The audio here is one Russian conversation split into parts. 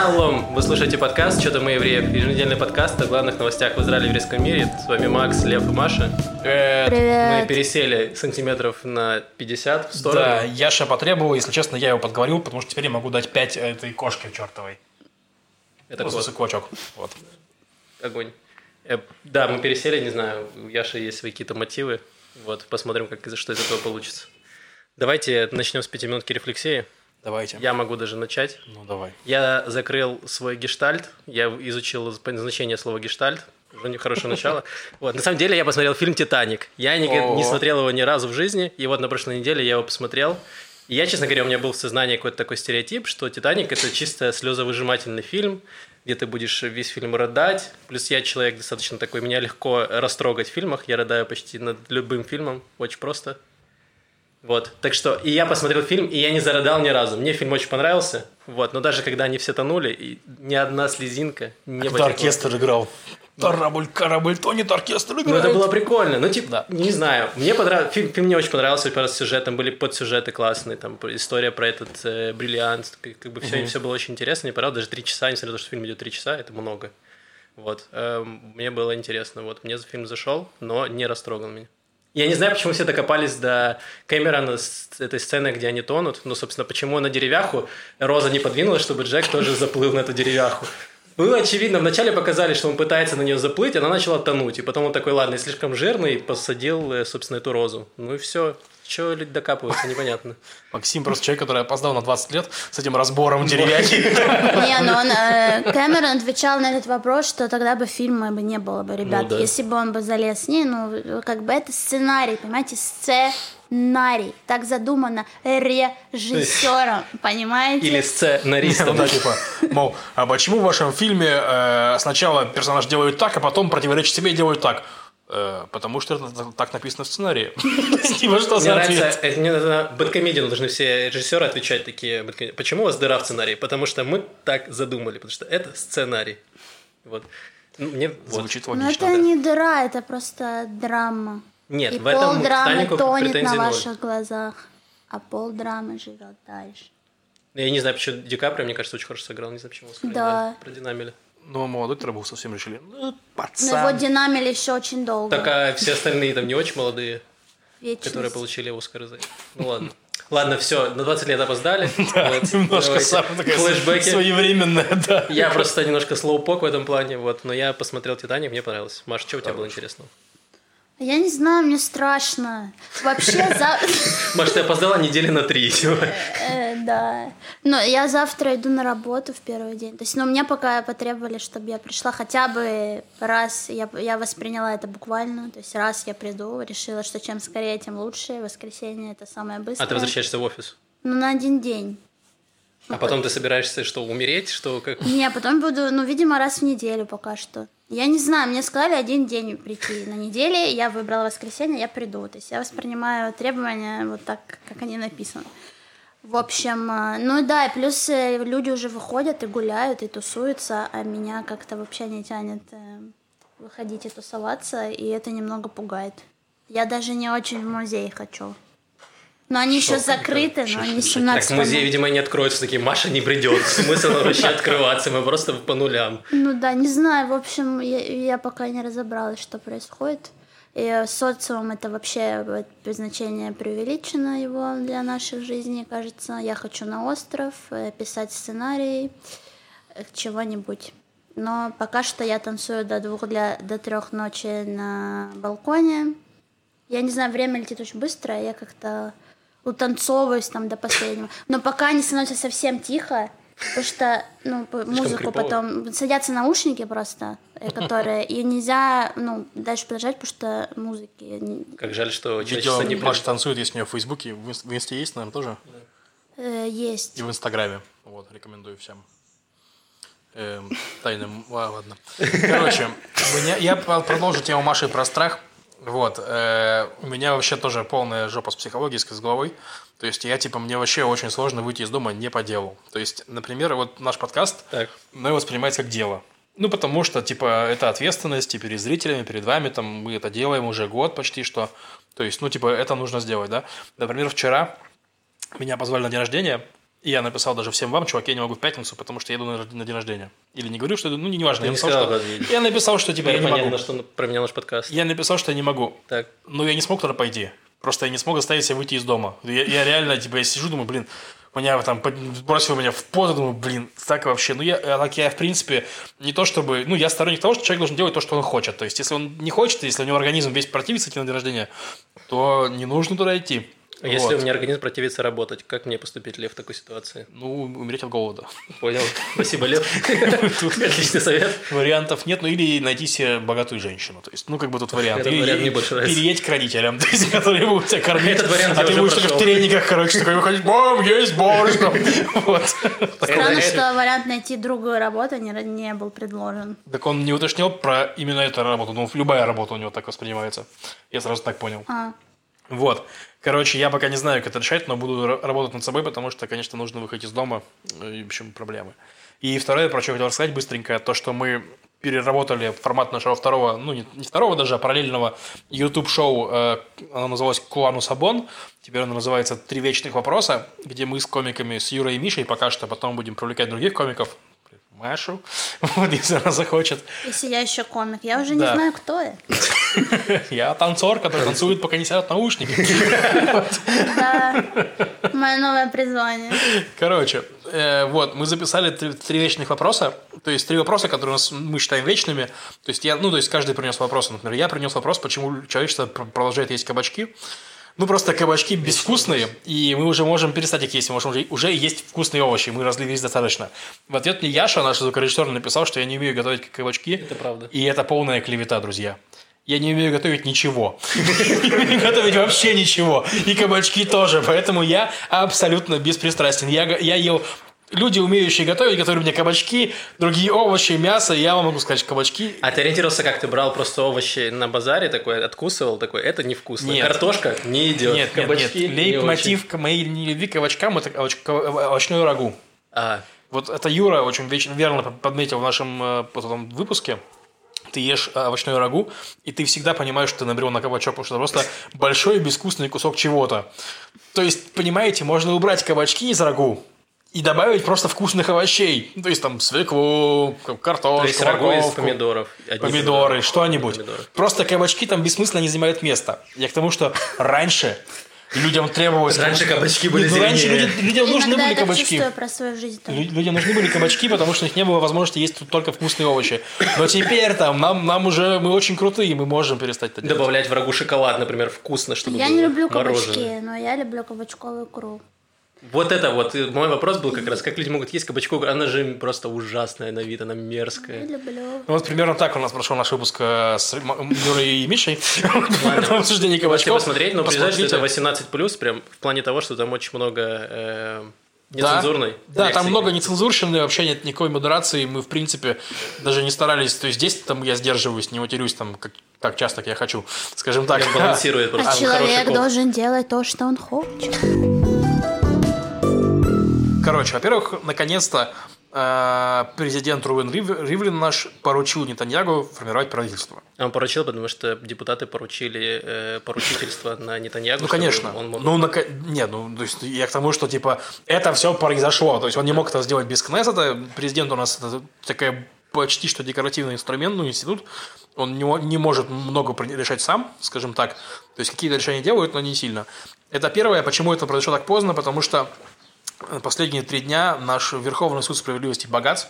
Шалом! Вы слушаете подкаст «Чё-то мы евреи», еженедельный подкаст о главных новостях в Израиле и еврейском мире. С вами Макс, Лев и Маша. Привет! Мы пересели сантиметров на 50 в сторону. Да, Яша потребовал, если честно, я его подговорил, потому что теперь я могу дать 5 этой кошке чертовой. Это просто кулачок. Вот. Огонь. Да, мы пересели, не знаю, у Яши есть свои какие-то мотивы. Вот, посмотрим, как и за что из этого получится. Давайте начнем с 5-минутки рефлексии. Давайте. Я могу даже начать. Ну, давай. Я закрыл свой гештальт. Я изучил значение слова гештальт. Уже хорошее начало. Вот. На самом деле, я посмотрел фильм «Титаник». Я не смотрел его ни разу в жизни. И вот на прошлой неделе я его посмотрел. И я, честно говоря, у меня был в сознании какой-то такой стереотип, что «Титаник» — это чисто слезовыжимательный фильм, где ты будешь весь фильм рыдать. Плюс я человек достаточно такой, меня легко растрогать в фильмах. Я рыдаю почти над любым фильмом. Очень просто. Вот, так что, и я посмотрел фильм, и я не зарыдал ни разу. Мне фильм очень понравился, вот, но даже когда они все тонули, и ни одна слезинка не потекла. Оркестр играл. Корабль тонет, оркестр играет. Ну, это было прикольно, ну, типа, да. Не знаю, мне понравился, фильм мне очень понравился, по сюжетам были подсюжеты классные, там, история про этот бриллиант, как бы все было очень интересно, мне понравилось, даже 3 часа, несмотря на то, что фильм идет 3 часа, это много, вот, мне было интересно, вот, мне фильм зашел, но не растрогал меня. Я не знаю, почему все докопались до Кэмерона с этой сцены, где они тонут. Ну, собственно, почему на деревяху Роза не подвинулась, чтобы Джек тоже заплыл на эту деревяху. Было очевидно, вначале показали, что он пытается на нее заплыть, она начала тонуть. И потом он такой, ладно, я слишком жирный, посадил, собственно, эту Розу. Ну и все. Чего люди докапываются, непонятно. Максим просто человек, который опоздал на 20 лет с этим разбором деревяхи. Не, но Кэмерон отвечал на этот вопрос, что тогда бы фильма не было бы, ребят. Если бы он бы залез с ней, ну, как бы это сценарий, понимаете, сценарий. Так задумано режиссером, понимаете? Или сценаристом. Да, типа, мол, а почему в вашем фильме сначала персонаж делают так, а потом противоречит себе и делают так? Потому что это так написано в сценарии. Мне нравится, бэдкомедиану должны все режиссеры отвечать такие, почему у вас дыра в сценарии? Потому что мы так задумали, потому что это сценарий. Вот. Мне звучит логично. Но это не дыра, это просто драма. Нет, и в этом Титанику претензий ноль. И пол драмы тонет на ваших глазах, а пол драмы живет дальше. Я не знаю, почему Ди Каприо, мне кажется, очень хорошо сыграл, не знаю, почему его да. Продинамили. Ну, молодой тогда был, совсем решили. Ну, пацан. Но его динамили еще очень долго. Так, а все остальные там не очень молодые, вечность. Которые получили Оскар за это. Ну, ладно. Ладно, все, на 20 лет опоздали. Да, вот, немножко сам такая своевременная, да. Я просто немножко слоупок в этом плане, вот. Но я посмотрел «Титаник», мне понравилось. Маша, что у тебя было интересного? Я не знаю, мне страшно. Вообще завтра... Маш, ты опоздала недели на 3. Да. Но я завтра иду на работу в первый день. То есть, ну, мне пока потребовали, чтобы я пришла хотя бы раз. Я восприняла это буквально. То есть, раз я приду, решила, что чем скорее, тем лучше. Воскресенье — это самое быстрое. А ты возвращаешься в офис? Ну, на 1 день. А потом ты собираешься что, умереть? Что, как? Не, потом буду, ну, видимо, раз в неделю пока что. Я не знаю, мне сказали 1 день прийти на неделе, я выбрала воскресенье, я приду. То есть я воспринимаю требования вот так, как они написаны. В общем, ну да, и плюс люди уже выходят и гуляют, и тусуются, а меня как-то вообще не тянет выходить и тусоваться, и это немного пугает. Я даже не очень в музей хочу. Но они еще закрыты, но они 17. Так, музей, видимо, не откроются, такие, Маша не придет, смысл вообще открываться, мы просто по нулям. Ну да, не знаю, в общем, я пока не разобралась, что происходит. И социум — это вообще значение преувеличено его для наших жизней, кажется. Я хочу на остров, писать сценарий, чего-нибудь. Но пока что я танцую до 3 ночи на балконе. Я не знаю, время летит очень быстро, я как-то... утанцовываюсь там до последнего. Но пока не становится совсем тихо, потому что ну, музыку потом... Садятся наушники просто, которые... И нельзя ну, дальше продолжать, потому что музыки... Как жаль, что... Видео Маша танцует, есть у нее в Фейсбуке. В Инсте есть, наверное, тоже? Есть. И в Инстаграме. Вот, рекомендую всем. Тайна... Ладно. Короче, я продолжу тему Маши про страх. Вот, у меня вообще тоже полная жопа с психологией, с головой. То есть, я, типа, мне вообще очень сложно выйти из дома не по делу. То есть, например, вот наш подкаст, мной воспринимается как дело. Ну, потому что, типа, это ответственность и перед зрителями, перед вами, там, мы это делаем уже год почти что. То есть, ну, типа, это нужно сделать, да. Например, вчера меня позвали на день рождения, И я написал даже всем вам, чуваки, я не могу в пятницу, потому что я иду на день рождения. Или не говорю, что иду, ну, неважно. Я написал, что типа я не могу. Что про меня наш подкаст. Я написал, что я не могу. Так. Но я не смог туда пойти. Просто я не смог заставить себя выйти из дома. Я реально, типа, я сижу, думаю, блин, меня там бросило меня в пот, думаю, блин, так вообще. Ну, я в принципе, не то чтобы... Ну, я сторонник того, что человек должен делать то, что он хочет. То есть, если он не хочет, если у него организм весь противится идти на день рождения, то не нужно туда идти. Если у меня организм противится работать, как мне поступить, Лев, в такой ситуации? Ну, умереть от голода. Понял. Спасибо, Лев. Отличный совет. Вариантов нет, ну или найти себе богатую женщину. То есть, ну, как бы тут вариант. Или переедь к родителям, которые будут тебя кормить. Этот вариант я уже прошел. А ты будешь только в трениках, короче, такой выходишь, бам, есть борщ. Странно, что вариант найти другую работу не был предложен. Так он не уточнил про именно эту работу. Ну, любая работа у него так воспринимается. Я сразу так понял. Вот. Короче, я пока не знаю, как это решать, но буду работать над собой, потому что, конечно, нужно выходить из дома, и, в общем, проблемы. И второе, про что я хотел рассказать быстренько, то, что мы переработали формат нашего второго, ну, не второго даже, а параллельного YouTube-шоу, оно называлось «Куану Сабон», теперь оно называется «Три вечных вопроса», где мы с комиками, с Юрой и Мишей пока что, потом будем привлекать других комиков, Машу, вот, если она захочет. Если я еще комик, я уже не знаю, кто я. Я танцор, который танцует, пока не сядут наушники. Да, мое новое призвание. Короче, вот, мы записали три вечных вопроса, то есть три вопроса, которые мы считаем вечными. То есть, каждый принес вопрос. Например, я принес вопрос, почему человечество продолжает есть кабачки. Ну, просто кабачки безвкусные, и мы уже можем перестать их есть, мы можем уже есть вкусные овощи, мы разливились достаточно. В ответ мне Яша, наш звукорежиссер, написал, что я не умею готовить кабачки. Это правда. И это полная клевета, друзья. Я не умею готовить ничего. Не умею готовить вообще ничего. И кабачки тоже, поэтому я абсолютно беспристрастен. Я ел... Люди, умеющие готовить, которые мне кабачки, другие овощи, мясо, я вам могу сказать, кабачки. А ты ориентировался, как ты брал просто овощи на базаре, такой, откусывал, такой, это невкусно. Нет. Картошка не идет. Нет, кабачки нет. Лейтмотив моей нелюбви к овощам – это овощное рагу. А. Вот это Юра очень верно подметил в нашем выпуске. Ты ешь овощное рагу, и ты всегда понимаешь, что ты набрел на кабачок, потому что это просто большой безвкусный кусок чего-то. То есть, понимаете, можно убрать кабачки из рагу, и добавить просто вкусных овощей. То есть, там, свеклу, картошку, рагу из помидоров. Помидоры, что-нибудь. Помидоры. Просто кабачки там бессмысленно не занимают места. Я к тому, что раньше людям требовалось... Раньше кабачки были зеленее. Людям нужны были кабачки. Людям нужны были кабачки, потому что у них не было возможности есть тут только вкусные овощи. Но теперь там нам уже... Мы очень крутые, мы можем перестать это делать. Добавлять в рагу шоколад, например, вкусно, чтобы было. Я не люблю кабачки, но я люблю кабачковую икру. Вот это вот, мой вопрос был как раз, как люди могут есть кабачку, она же просто ужасная на вид, она мерзкая. Я люблю. Вот примерно так у нас прошел наш выпуск с Юрой и Мишей в обсуждении кабачков. Посмотреть, но приезжай, что это 18+, прям в плане того, что там очень много... Нецензурной. Да, там много нецензурщины, вообще нет никакой модерации. Мы, в принципе, даже не старались. То есть, здесь там я сдерживаюсь, не матерюсь там так часто, как я хочу. Скажем так. Балансирует просто. А человек должен делать то, что он хочет. Короче, во-первых, наконец-то президент Рувен Ривлин наш поручил Нетаньяху формировать правительство. Он поручил, потому что депутаты поручили поручительство на Нетаньяху. Ну, конечно. То есть я к тому, что типа это все произошло. То есть он не мог это сделать без Кнессета. Президент у нас это такая почти что декоративный инструмент, институт. Он не может много решать сам, скажем так. То есть какие-то решения делают, но не сильно. Это первое. Почему это произошло так поздно? Потому что последние 3 дня наш Верховный суд справедливости Богац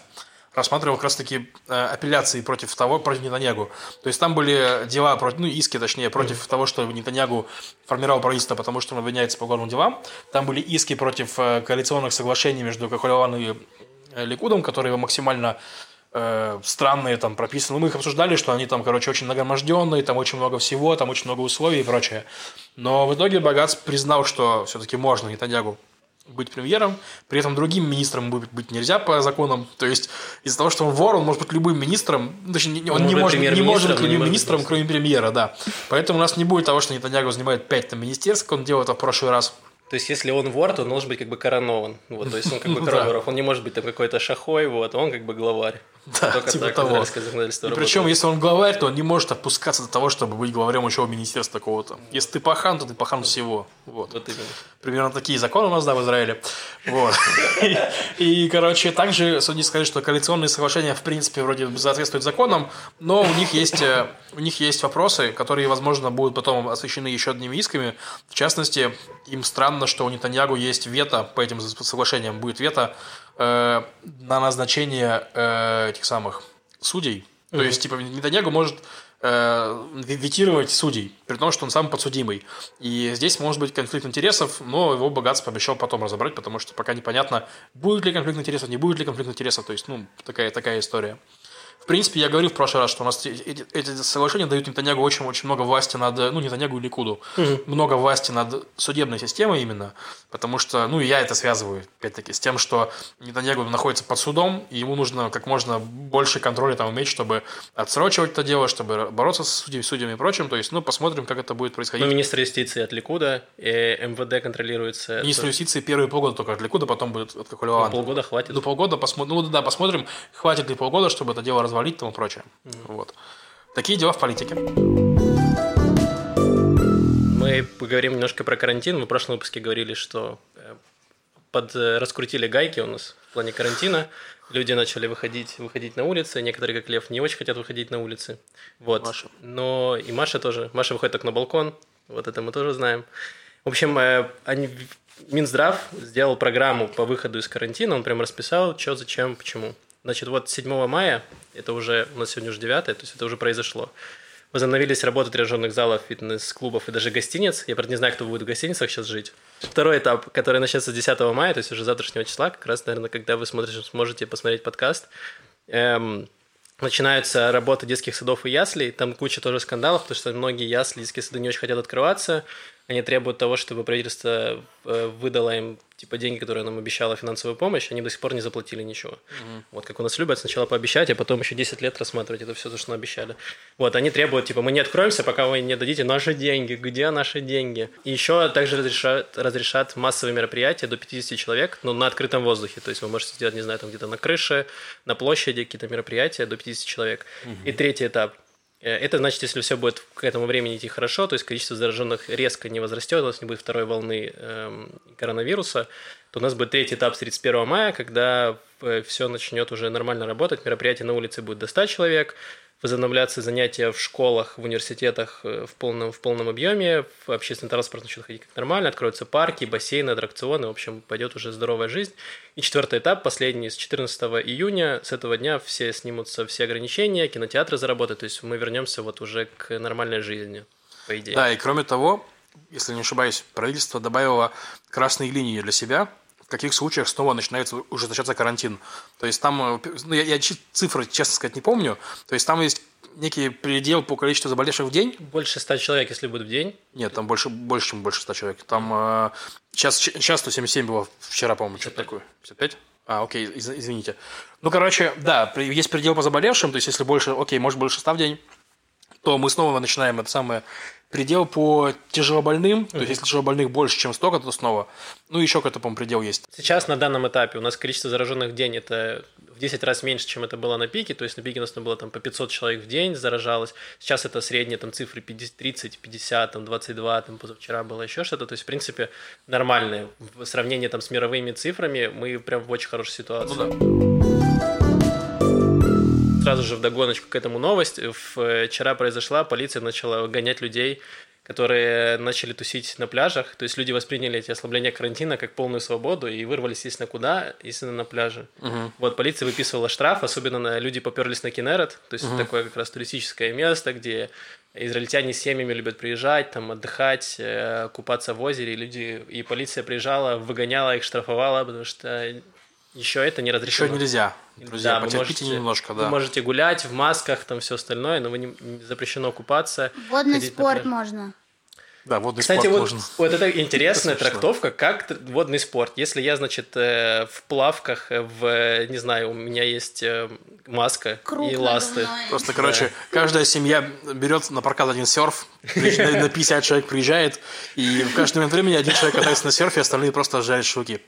рассматривал как раз-таки апелляции против Нетаньяху. То есть там были дела, иски против того, что Нетаньяху формировал правительство, потому что он обвиняется по уголовным делам. Там были иски против коалиционных соглашений между Кахолеван и Ликудом, которые максимально странные там прописаны. Мы их обсуждали, что они там, очень нагроможденные, там очень много всего, там очень много условий и прочее. Но в итоге Богац признал, что все-таки можно Нетаньяху быть премьером, при этом другим министром быть нельзя по законам. То есть из-за того, что он вор, он может быть любым министром, точнее, он не может быть любым министром, кроме премьера, да. Поэтому у нас не будет того, что Нетаньяху занимает 5 министерств, как он делал это в прошлый раз. То есть, если он вор, то он должен быть коронован. То есть он король воров, он не может быть какой-то шахой, он главарь. Да, только типа так, того. И причем, если он главарь, то он не может опускаться до того, чтобы быть главарем еще министерства такого-то. Если ты пахан, то ты пахан всего. Вот. Вот именно. Примерно такие законы у нас, да, в Израиле. Вот. И, короче, также судьи сказали, что коалиционные соглашения, в принципе, вроде соответствуют законам, но у них есть вопросы, которые, возможно, будут потом освещены еще одними исками. В частности, им странно, что у Нетаньяху есть вето по этим соглашениям, будет вето на назначение этих самых судей. Mm-hmm. То есть, типа, Нетаньяху может ветировать судей, при том, что он сам подсудимый. И здесь может быть конфликт интересов, но его Богац пообещал потом разобрать, потому что пока непонятно, будет ли конфликт интересов, не будет ли конфликт интересов. То есть, ну, такая история. В принципе, я говорил в прошлый раз, что у нас эти соглашения дают Нетаньяху очень-очень много власти над... Ну, Нетаньяху и Ликуду. Угу. Много власти над судебной системой именно. Потому что... Ну, и я это связываю, опять-таки, с тем, что Нетаньяху находится под судом, и ему нужно как можно больше контроля там иметь, чтобы отсрочивать это дело, чтобы бороться с судьями и прочим. То есть, ну, посмотрим, как это будет происходить. Ну, министр юстиции от Ликуда, МВД контролируется... Министр юстиции первые полгода только от Ликуда, потом будет от Кокулева. Ну, полгода хватит. Ну, полгода посмотрим. Ну, да, посмотрим, хватит ли полгода, чтобы это дело развалить и тому прочее. Вот. Такие дела в политике. Мы поговорим немножко про карантин. Мы в прошлом выпуске говорили, что раскрутили гайки у нас в плане карантина. Люди начали выходить на улицы. Некоторые, как Лев, не очень хотят выходить на улицы. Вот. Маша. Но и Маша тоже. Маша выходит так на балкон. Вот это мы тоже знаем. В общем, Минздрав сделал программу по выходу из карантина. Он прям расписал, что, зачем, почему. Значит, вот 7 мая, это уже, у нас сегодня уже 9, то есть это уже произошло. Возобновились работы тренажерных залов, фитнес-клубов и даже гостиниц. Я, правда, не знаю, кто будет в гостиницах сейчас жить. Второй этап, который начнется 10 мая, то есть уже завтрашнего числа, как раз, наверное, когда вы сможете посмотреть подкаст, начинаются работы детских садов и яслей. Там куча тоже скандалов, потому что многие ясли, детские сады не очень хотят открываться. Они требуют того, чтобы правительство выдало им типа деньги, которые нам обещало, финансовую помощь. Они до сих пор не заплатили ничего. Mm-hmm. Вот как у нас любят сначала пообещать, а потом еще 10 лет рассматривать это все, то, что обещали. Вот, они требуют, типа, мы не откроемся, пока вы не дадите наши деньги. Где наши деньги? И еще также разрешат массовые мероприятия до 50 человек, но на открытом воздухе. То есть вы можете сделать, не знаю, там где-то на крыше, на площади какие-то мероприятия до 50 человек. Mm-hmm. И третий этап. Это значит, если все будет к этому времени идти хорошо, то есть количество зараженных резко не возрастет, у нас не будет второй волны коронавируса, то у нас будет третий этап с 31 мая, когда все начнет уже нормально работать, мероприятия на улице будет до 100 человек, возобновляться занятия в школах, в университетах в полном объеме, в общественный транспорт начнет ходить как нормально, откроются парки, бассейны, аттракционы, в общем, пойдет уже здоровая жизнь. И четвертый этап, последний, с 14 июня, с этого дня все снимутся, все ограничения, кинотеатры заработают, то есть мы вернемся вот уже к нормальной жизни, по идее. Да, и кроме того, если не ошибаюсь, правительство добавило красные линии для себя, в каких случаях снова начинается ужесточаться карантин. То есть там, ну, я цифры, честно сказать, не помню, то есть там есть некий предел по количеству заболевших в день. Больше 100 человек, если будет в день. Нет, там больше чем больше 100 человек. Там сейчас 177 было вчера, по-моему, 55. Что-то такое. 55? А, окей, извините. Ну, короче, да, есть предел по заболевшим, то есть если больше, окей, может больше 100 в день, то мы снова начинаем это самое... Предел по тяжелобольным, то есть если тяжелобольных больше, чем столько, то снова. Ну, еще какой-то, по-моему, предел есть. Сейчас на данном этапе у нас количество зараженных в день это в 10 раз меньше, чем это было на пике. То есть на пике у нас там было там, по 500 человек в день заражалось. Сейчас это средние там, цифры 50, 30, 50, там, 22, там, позавчера было еще что-то. То есть, в принципе, нормальные. В сравнении там, с мировыми цифрами мы прям в очень хорошей ситуации. Ну, да. Сразу же вдогоночку к этому новость. Вчера произошла, полиция начала гонять людей, которые начали тусить на пляжах. То есть люди восприняли эти ослабления карантина как полную свободу и вырвались, естественно, куда? Естественно, на пляже. Угу. Вот, полиция выписывала штраф, особенно люди поперлись на Кенерет. То есть такое как раз туристическое место, где израильтяне с семьями любят приезжать, там отдыхать, купаться в озере. И полиция приезжала, выгоняла их, штрафовала, потому что... Еще это не разрешено. Еще нельзя, друзья, да, потерпите немножко, да. Вы можете гулять в масках, там все остальное, но не запрещено купаться. Водный спорт можно. Да, водный спорт можно. Кстати, вот это интересная трактовка, как водный спорт. Если я, значит, в плавках, не знаю, у меня есть маска и ласты. Просто, короче, каждая семья берет на прокат один серф, На 50 человек приезжает, и в каждый момент времени один человек катается на серфе, остальные просто жарят шашлыки.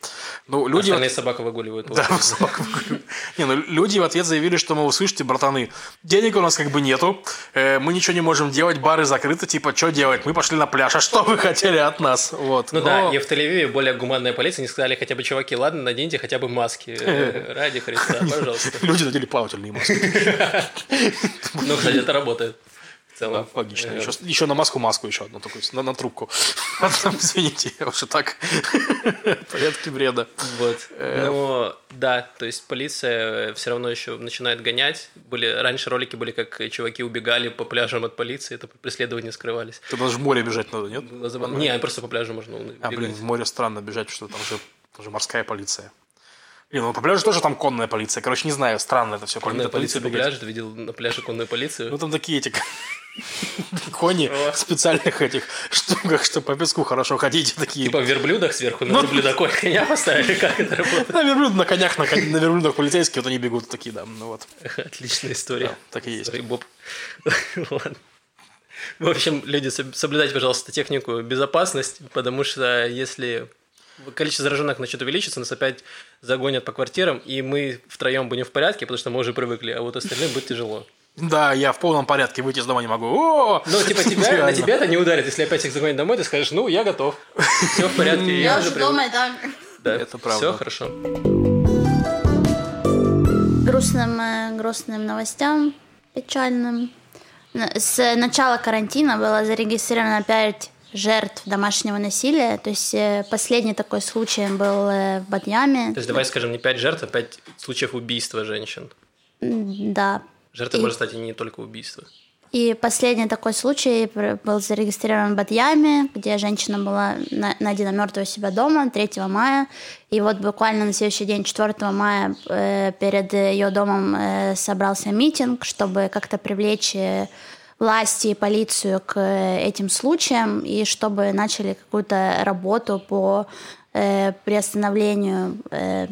Ну, люди остальные вот... собаку выгуливают. Да, собаку выгуливают. Не, ну, люди в ответ заявили, что, мол, слышите, братаны, денег у нас как бы нету, мы ничего не можем делать, бары закрыты, типа, что делать? Мы пошли на пляж, а что вы хотели от нас? Вот. Но... да, и в Тель-Авиве более гуманная полиция, не сказали хотя бы, чуваки, ладно, наденьте хотя бы маски. Ради Христа, пожалуйста. Люди надели плавательные маски. Ну, кстати, это работает. Да, логично. Еще на маску еще одну такую, на трубку. Извините, я уже так порядки бреда. Вот. Но да, то есть полиция все равно еще начинает гонять. Раньше ролики были, как чуваки убегали по пляжам от полиции, это преследования скрывались. Ты даже в море бежать надо, нет? Не, просто по пляжу можно убегать. А, блин, в море странно бежать, потому что там же морская полиция. Блин, ну по пляжу тоже там конная полиция. Короче, не знаю, странно это все. Конная полиция по пляжу, ты видел на пляже конную полицию? Ну там такие эти... кони в специальных этих штуках, чтобы по песку хорошо ходить. Такие. Типа в верблюдах сверху, на верблюда коня поставили, как это работает? На верблюдах полицейские, вот они бегут такие, да. Ну вот. Отличная история. Да, так и есть. Старый Боб. Ладно. В общем, люди, соблюдайте, пожалуйста, технику безопасности, потому что если... количество зараженных начнет увеличиться, нас опять загонят по квартирам, и мы втроем будем в порядке, потому что мы уже привыкли, а вот остальным будет тяжело. Да, я в полном порядке, выйти из дома не могу. О-о-о! Ну, типа, на тебя это не ударит. Если опять их загонят домой, ты скажешь, ну, я готов. Все в порядке. Я уже дома, да. Да, это правда. Все хорошо. Грустным новостям, печальным. С начала карантина было зарегистрировано 5 жертв домашнего насилия. То есть последний такой случай был в Бат-Яме. То есть давай скажем не 5 жертв, а 5 случаев убийства женщин. Да. Жертвой может стать и не только убийство. И последний такой случай был зарегистрирован в Бат-Яме, где женщина была найдена мертвой у себя дома 3 мая. И вот буквально на следующий день, 4 мая, перед ее домом собрался митинг, чтобы как-то привлечь власти и полицию к этим случаям, и чтобы начали какую-то работу по приостановлению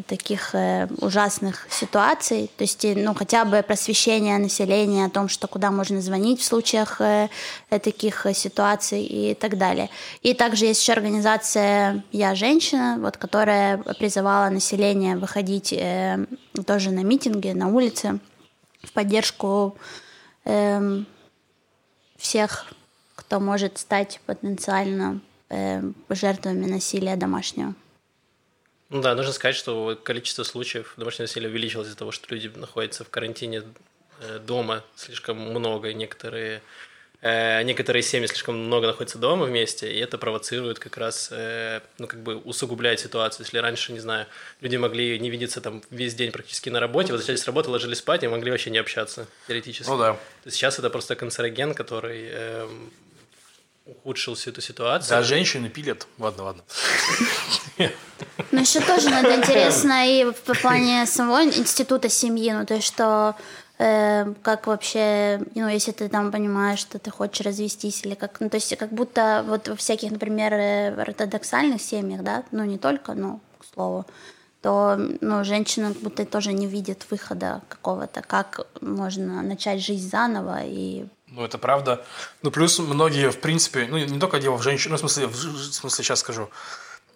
таких ужасных ситуаций. То есть, ну, хотя бы просвещение населения о том, что куда можно звонить в случаях таких ситуаций и так далее. И также есть еще организация «Я женщина», вот, которая призывала население выходить тоже на митинги, на улицы в поддержку всех, кто может стать потенциально жертвами насилия домашнего. Ну да, нужно сказать, что количество случаев домашнего насилия увеличилось из-за того, что люди находятся в карантине дома слишком много, некоторые семьи слишком много находятся дома вместе, и это провоцирует как раз, ну как бы усугубляет ситуацию. Если раньше, не знаю, люди могли не видеться там весь день практически на работе, возвращались с работы, ложились спать и могли вообще не общаться теоретически. Ну да. То есть сейчас это просто канцероген, который... ухудшил всю эту ситуацию. Да, женщины пилят. Ладно. Ну, еще тоже надо интересно и в плане самого института семьи, ну, то есть, что как вообще, ну, если ты там понимаешь, что ты хочешь развестись или как, ну, то есть, как будто вот во всяких, например, ортодоксальных семьях, да, ну, не только, но, к слову, то, ну, женщина как будто тоже не видит выхода какого-то, как можно начать жизнь заново и... Ну, это правда. Ну, плюс многие, в принципе, ну, не только дело в женщине, ну, в смысле, сейчас скажу.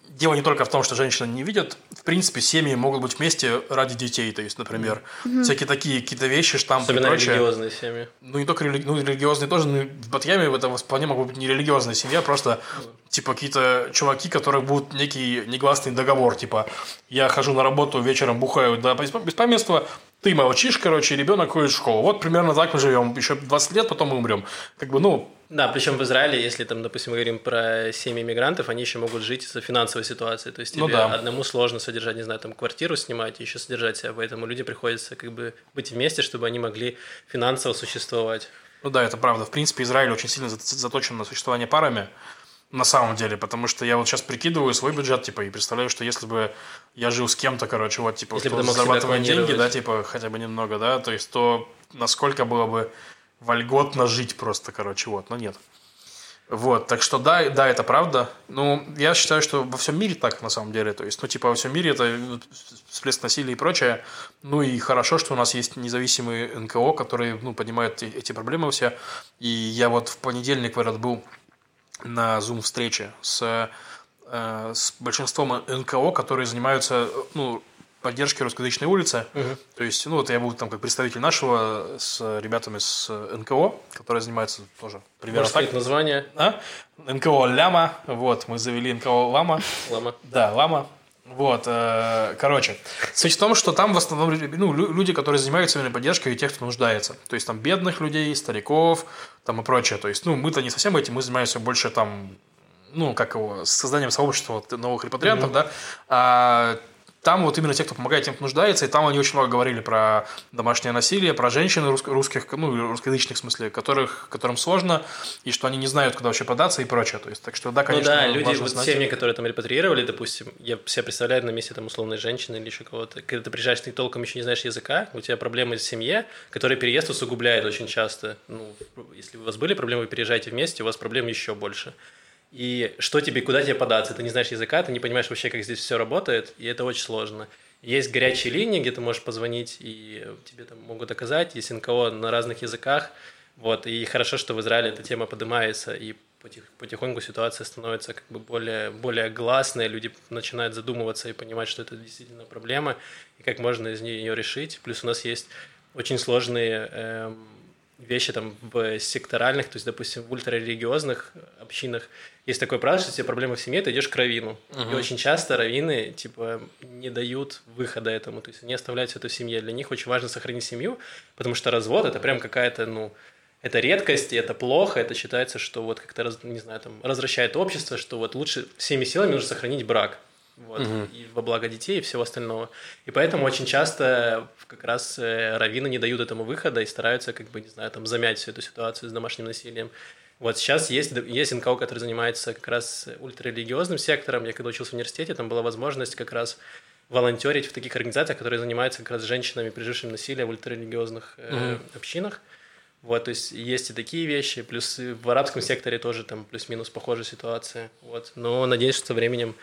Дело не только в том, что женщины не видят. В принципе, семьи могут быть вместе ради детей. То есть, например, всякие такие какие-то вещи, штампы и прочее. Особенно религиозные семьи. Ну, не только религиозные тоже. Но в Бат-Яме это вполне могут быть не религиозная семья, просто типа какие-то чуваки, которые будут некий негласный договор. Типа, я хожу на работу, вечером бухаю без поместства, ты молчишь, короче, ребенок ходит в школу. Вот примерно так мы живем. Еще 20 лет, потом мы умрем. Как бы, ну... Да, причем в Израиле, если там, допустим, мы говорим про семьи мигрантов, они еще могут жить из-за финансовой ситуации. То есть тебе одному сложно содержать, не знаю, там квартиру снимать и еще содержать себя. Поэтому людям приходится как бы быть вместе, чтобы они могли финансово существовать. Ну да, это правда. В принципе, Израиль очень сильно заточен на существование парами. На самом деле, потому что я вот сейчас прикидываю свой бюджет, типа, и представляю, что если бы я жил с кем-то, короче, вот, типа, кто зарабатывает деньги, да, типа, хотя бы немного, да, то есть, то насколько было бы вольготно жить просто, короче, вот, но нет. Вот, так что да, да, это правда. Ну, я считаю, что во всем мире так, на самом деле. То есть, ну, типа, во всем мире это всплеск насилия и прочее. Ну, и хорошо, что у нас есть независимые НКО, которые, ну, поднимают эти проблемы все. И я вот в понедельник в этот был на Zoom-встрече с большинством НКО, которые занимаются, ну, поддержкой русскоязычной улицы. Uh-huh. То есть, ну, вот я был там как представитель нашего с ребятами с НКО, которые занимаются тоже примерно так. Название? А? НКО «Ляма». Вот, мы завели НКО «Лама». Лама. Да, «Лама». Вот, короче. Суть в том, что там в основном, ну, люди, которые занимаются именно поддержкой и тех, кто нуждается. То есть, там бедных людей, стариков, там и прочее. То есть, ну, мы-то не совсем этим, мы занимаемся больше там, ну, как его, созданием сообщества новых репатриантов, uh-huh. да. А там вот именно те, кто помогает, тем, кто нуждается, и там они очень много говорили про домашнее насилие, про женщин русских, ну, русскоязычных в смысле, которым сложно, и что они не знают, куда вообще податься и прочее. То есть, так что, да, конечно, ну да, люди, вот семьи, которые там репатриировали, допустим, я себя представляю на месте там условной женщины или еще кого-то, когда ты приезжаешь, ты толком еще не знаешь языка, у тебя проблемы в семье, которые переезд усугубляет очень часто. Ну, если у вас были проблемы, вы переезжаете вместе, у вас проблем еще больше. И что тебе, куда тебе податься? Ты не знаешь языка, ты не понимаешь вообще, как здесь все работает, и это очень сложно. Есть горячие линии, где ты можешь позвонить, и тебе там могут оказать, есть НКО на разных языках. Вот. И хорошо, что в Израиле эта тема поднимается, и потихоньку ситуация становится как бы более гласной, люди начинают задумываться и понимать, что это действительно проблема, и как можно из нее решить. Плюс у нас есть очень сложные вещи там в секторальных, то есть, допустим, в ультрарелигиозных общинах есть такое правило, что у тебя проблемы в семье, ты идешь к раввину. Uh-huh. И очень часто раввины, типа, не дают выхода этому, то есть они оставляют все это в семье. Для них очень важно сохранить семью, потому что развод – это прям какая-то, ну, это редкость, и это плохо, это считается, что вот как-то, не знаю, там, развращает общество, что вот лучше всеми силами нужно сохранить брак. Вот, угу. И во благо детей и всего остального. И поэтому очень часто как раз раввины не дают этому выхода и стараются, как бы, не знаю, там, замять всю эту ситуацию с домашним насилием. Вот сейчас есть НКО, который занимается как раз ультрарелигиозным сектором. Я когда учился в университете, там была возможность как раз волонтерить в таких организациях, которые занимаются как раз женщинами, пережившими насилие в ультрарелигиозных общинах. Вот, то есть есть и такие вещи. Плюс в арабском секторе тоже там плюс-минус похожая ситуация. Вот. Но надеюсь, что со временем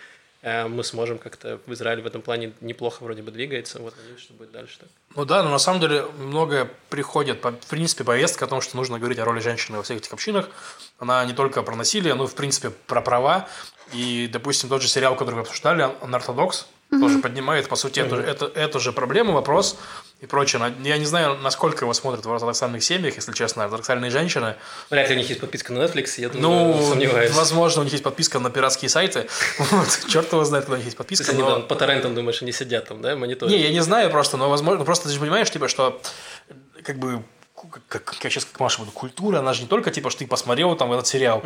мы сможем как-то в Израиле в этом плане неплохо вроде бы двигается. Вот, надеюсь, что будет дальше так. Ну да, но на самом деле многое приходит, в принципе, повестка о том, что нужно говорить о роли женщины во всех этих общинах. Она не только про насилие, но и, в принципе, про права. И, допустим, тот же сериал, который вы обсуждали, «Ортодокс», mm-hmm. тоже поднимает, по сути, mm-hmm. эту же проблему, вопрос и прочее. Я не знаю, насколько его смотрят в ортодоксальных семьях, если честно, ортодоксальные женщины. Вряд ли у них есть подписка на Netflix, я думаю, ну, сомневаюсь. Возможно, у них есть подписка на пиратские сайты. Черт его знает, куда у них есть подписка. То есть они там по торрентам, думаешь, они сидят там, да, мониторят? Не, я не знаю просто, но, возможно, просто ты же понимаешь, типа, что, как бы, как я сейчас как Маша буду, культура, она же не только, типа, что ты посмотрел там этот сериал.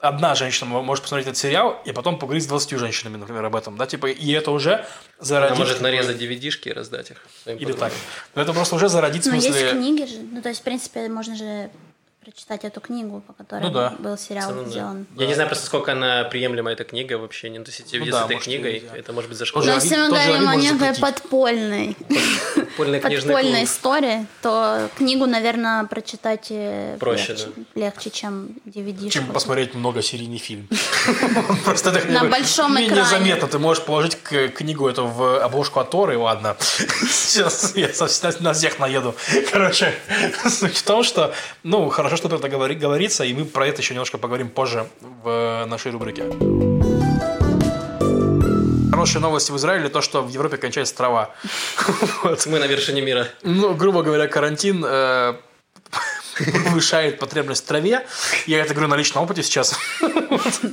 Одна женщина может посмотреть этот сериал и потом поговорить с 20 женщинами, например, об этом, да, типа, и это уже зародит... Она может нарезать DVD-шки и раздать их. Или подругам. Так. Но это просто уже зародит, в смысле... Ну, есть книги же, ну, то есть, в принципе, можно же прочитать эту книгу, по которой был сериал сделан. Да. Я не знаю просто, сколько она приемлема, эта книга, вообще, не носите вес этой книгой, это может быть зашквар. Но если мы говорим о некой подпольной истории, то книгу, наверное, прочитать легче, чем DVD. Чем посмотреть многосерийный фильм. На большом экране. Незаметно ты можешь положить книгу эту в обложку от Торы, ладно. Сейчас я на всех наеду. Короче, суть в том, что, ну, хорошо, что про это говорится, и мы про это еще немножко поговорим позже в нашей рубрике. Хорошие новости в Израиле, то, что в Европе кончается трава. Мы на вершине мира. Ну, грубо говоря, карантин повышает потребность в траве. Я это говорю на личном опыте сейчас.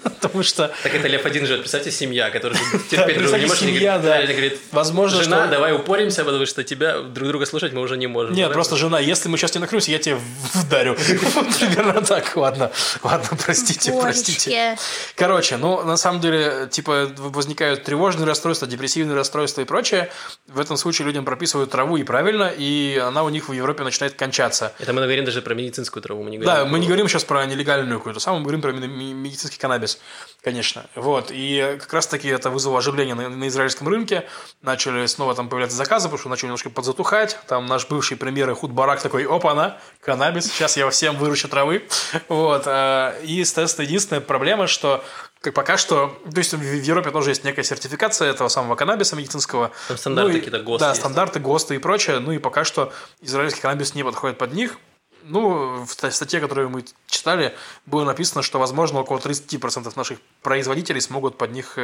Потому что... Так это Лев один живет. Представьте, семья, которая терпеть друг друга не может. Семья, да. Возможно, жена, давай упоримся, потому что тебя друг друга слушать мы уже не можем. Нет, просто жена, если мы сейчас не накрылись, я тебе вдарю. Примерно так. Ладно, простите. Короче, ну, на самом деле, типа, возникают тревожные расстройства, депрессивные расстройства и прочее. В этом случае людям прописывают траву, и правильно, и она у них в Европе начинает кончаться. Это мы говорим даже про медицинскую траву мы не говорим. Да, мы не говорим сейчас про нелегальную какую-то самую, мы говорим про медицинский каннабис, конечно. Вот. И как раз-таки это вызвало оживление на израильском рынке. Начали снова там появляться заказы, потому что начали немножко подзатухать. Там наш бывший премьер Эхуд Барак такой: опа-на, каннабис, сейчас я всем выручу травы. Вот. И, соответственно, единственная проблема, что пока что, то есть в Европе тоже есть некая сертификация этого самого каннабиса медицинского. Там стандарты, ну, какие-то ГОСТы. Да, есть. Стандарты, ГОСТы и прочее. Ну и пока что израильский каннабис не подходит под них. Ну, в статье, которую мы читали, было написано, что, возможно, около 30% наших производителей смогут под них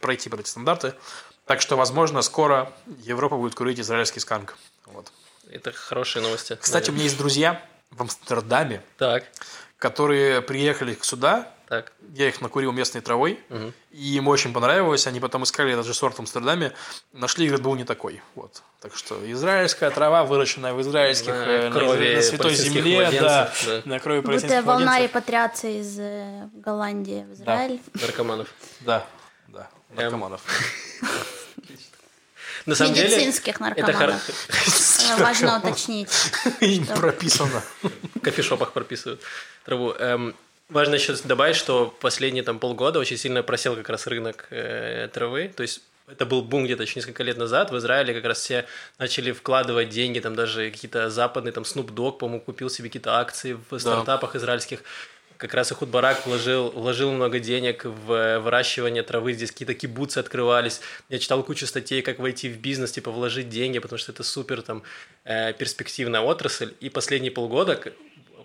пройти под эти стандарты. Так что, возможно, скоро Европа будет курить израильский сканк. Вот. Это хорошие новости. Кстати, наверное. У меня есть друзья в Амстердаме, так. которые приехали сюда. Так. Я их накурил местной травой, угу. и им очень понравилось. Они потом искали этот же сорт в Амстердаме, нашли, и говорят, был не такой. Вот. Так что израильская трава, выращенная в израильских, на святой земле, да. на крови палестинских младенцев. Будто волна репатриации из Голландии в Израиль. Да. Наркоманов. Да, да, наркоманов. На самом медицинских деле, наркоманов. Это важно уточнить. Им прописано. В кофешопах прописывают траву. Важно еще добавить, что последние там, полгода очень сильно просел как раз рынок травы. То есть это был бум где-то еще несколько лет назад. В Израиле как раз все начали вкладывать деньги, там даже какие-то западные, там Snoop Dogg, по-моему, купил себе какие-то акции в стартапах израильских. Как раз Эхуд Барак вложил много денег в выращивание травы. Здесь какие-то кибуцы открывались. Я читал кучу статей, как войти в бизнес, типа вложить деньги, потому что это супер там, перспективная отрасль. И последние полгода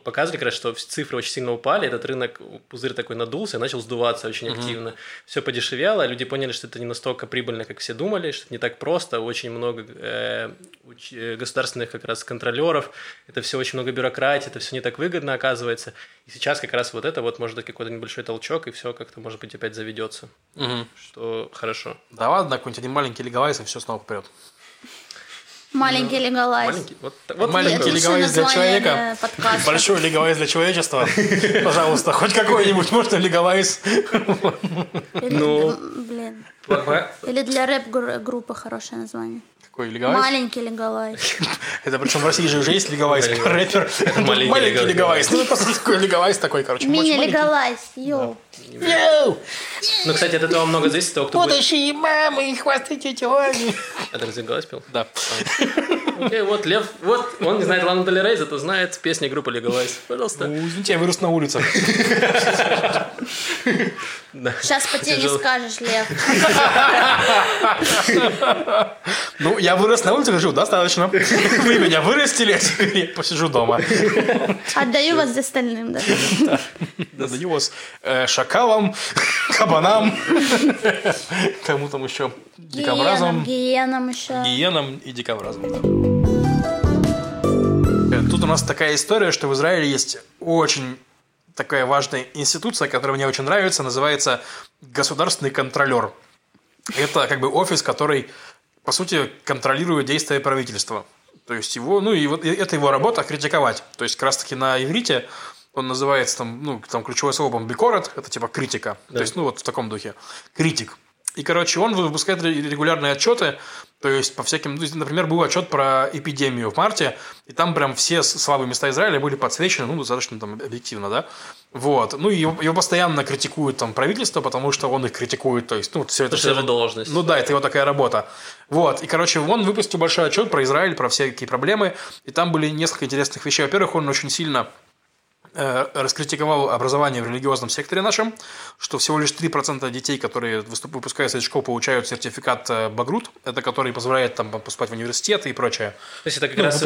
показывали, как раз, что цифры очень сильно упали, этот рынок, пузырь такой надулся, начал сдуваться очень активно. Все подешевело, люди поняли, что это не настолько прибыльно, как все думали, что это не так просто, очень много государственных как раз контролеров, это все очень много бюрократии, это все не так выгодно оказывается. И сейчас как раз вот это вот может быть какой-то небольшой толчок, и все как-то, может быть, опять заведется. Что хорошо. Да ладно, какой-нибудь один маленький легалайз, и все снова вперед. Маленький легалайз. Вот маленький легалайз для человека. Большой легалайз для человечества. Пожалуйста, хоть какой-нибудь, можно легалайз. Блин. Или для рэп-группы хорошее название. Какой легалайз? Маленький легалайз. Это причем в России же уже есть легалайз. Рэпер. Маленький легалайз. Ну, просто такой легалайз такой, короче. Мини-легалайз. Йоу. Ну, кстати, от этого много зависит от того, кто будет. Будущие мамы, хвастайте телами. А ты разве голос пел? Да. Окей, вот Лев, вот он не знает Лану Дель Рей, зато знает песни группы Легалайз. Пожалуйста. Извините, я вырос на улице. Сейчас по тебе не скажешь, Лев. Ну, я вырос на улице, жил достаточно. Вы меня вырастили, я посижу дома. Отдаю вас за остальным, да? Отдаю вас шакалам, кабанам, кому там еще, дикобразам. Гиенам еще. Гиенам и дикобразам, да. Тут у нас такая история, что в Израиле есть очень такая важная институция, которая мне очень нравится, называется государственный контролер. Это как бы офис, который, по сути, контролирует действия правительства. То есть его, ну и вот это его работа критиковать. То есть как раз-таки на иврите он называется там, ну, там ключевое слово бикорет, это типа критика. Да. То есть, ну вот в таком духе. Критик. И, короче, он выпускает регулярные отчеты, то есть по всяким... Например, был отчет про эпидемию в марте, и там прям все слабые места Израиля были подсвечены, ну, достаточно там объективно, да? Вот. Ну, и его постоянно критикуют там правительство, потому что он их критикует, то есть... Ну, все это его должность. Ну, да, это его такая работа. Вот. И, короче, он выпустил большой отчет про Израиль, про всякие проблемы, и там были несколько интересных вещей. Во-первых, он очень сильно... раскритиковал образование в религиозном секторе нашем, что всего лишь 3% детей, которые выпускаются из школ, получают сертификат Багрут, это который позволяет там поступать в университеты и прочее. То есть это как раз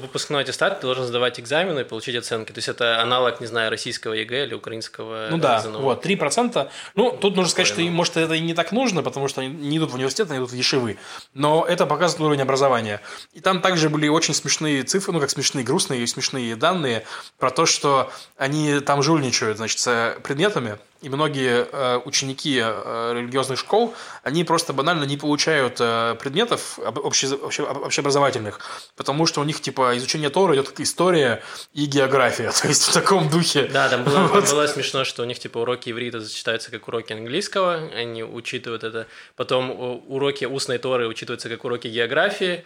выпускной аттестат, ты должен сдавать экзамены и получить оценки. То есть это аналог, не знаю, российского ЕГЭ или украинского. Ну да, вот, 3%. Ну, тут нужно сказать, что, может, это и не так нужно, потому что они не идут в университет, они идут в ешивы. Но это показывает уровень образования. И там также были очень смешные цифры, ну, как смешные, грустные и смешные данные про то, что они там жульничают, значит, с предметами, и многие ученики религиозных школ, они просто банально не получают предметов общеобразовательных, потому что у них, типа, изучение Торы идет история и география, то есть в таком духе. Да, там было, вот. Было смешно, что у них, типа, уроки иврита зачитаются как уроки английского, они учитывают это, потом уроки устной Торы учитываются как уроки географии,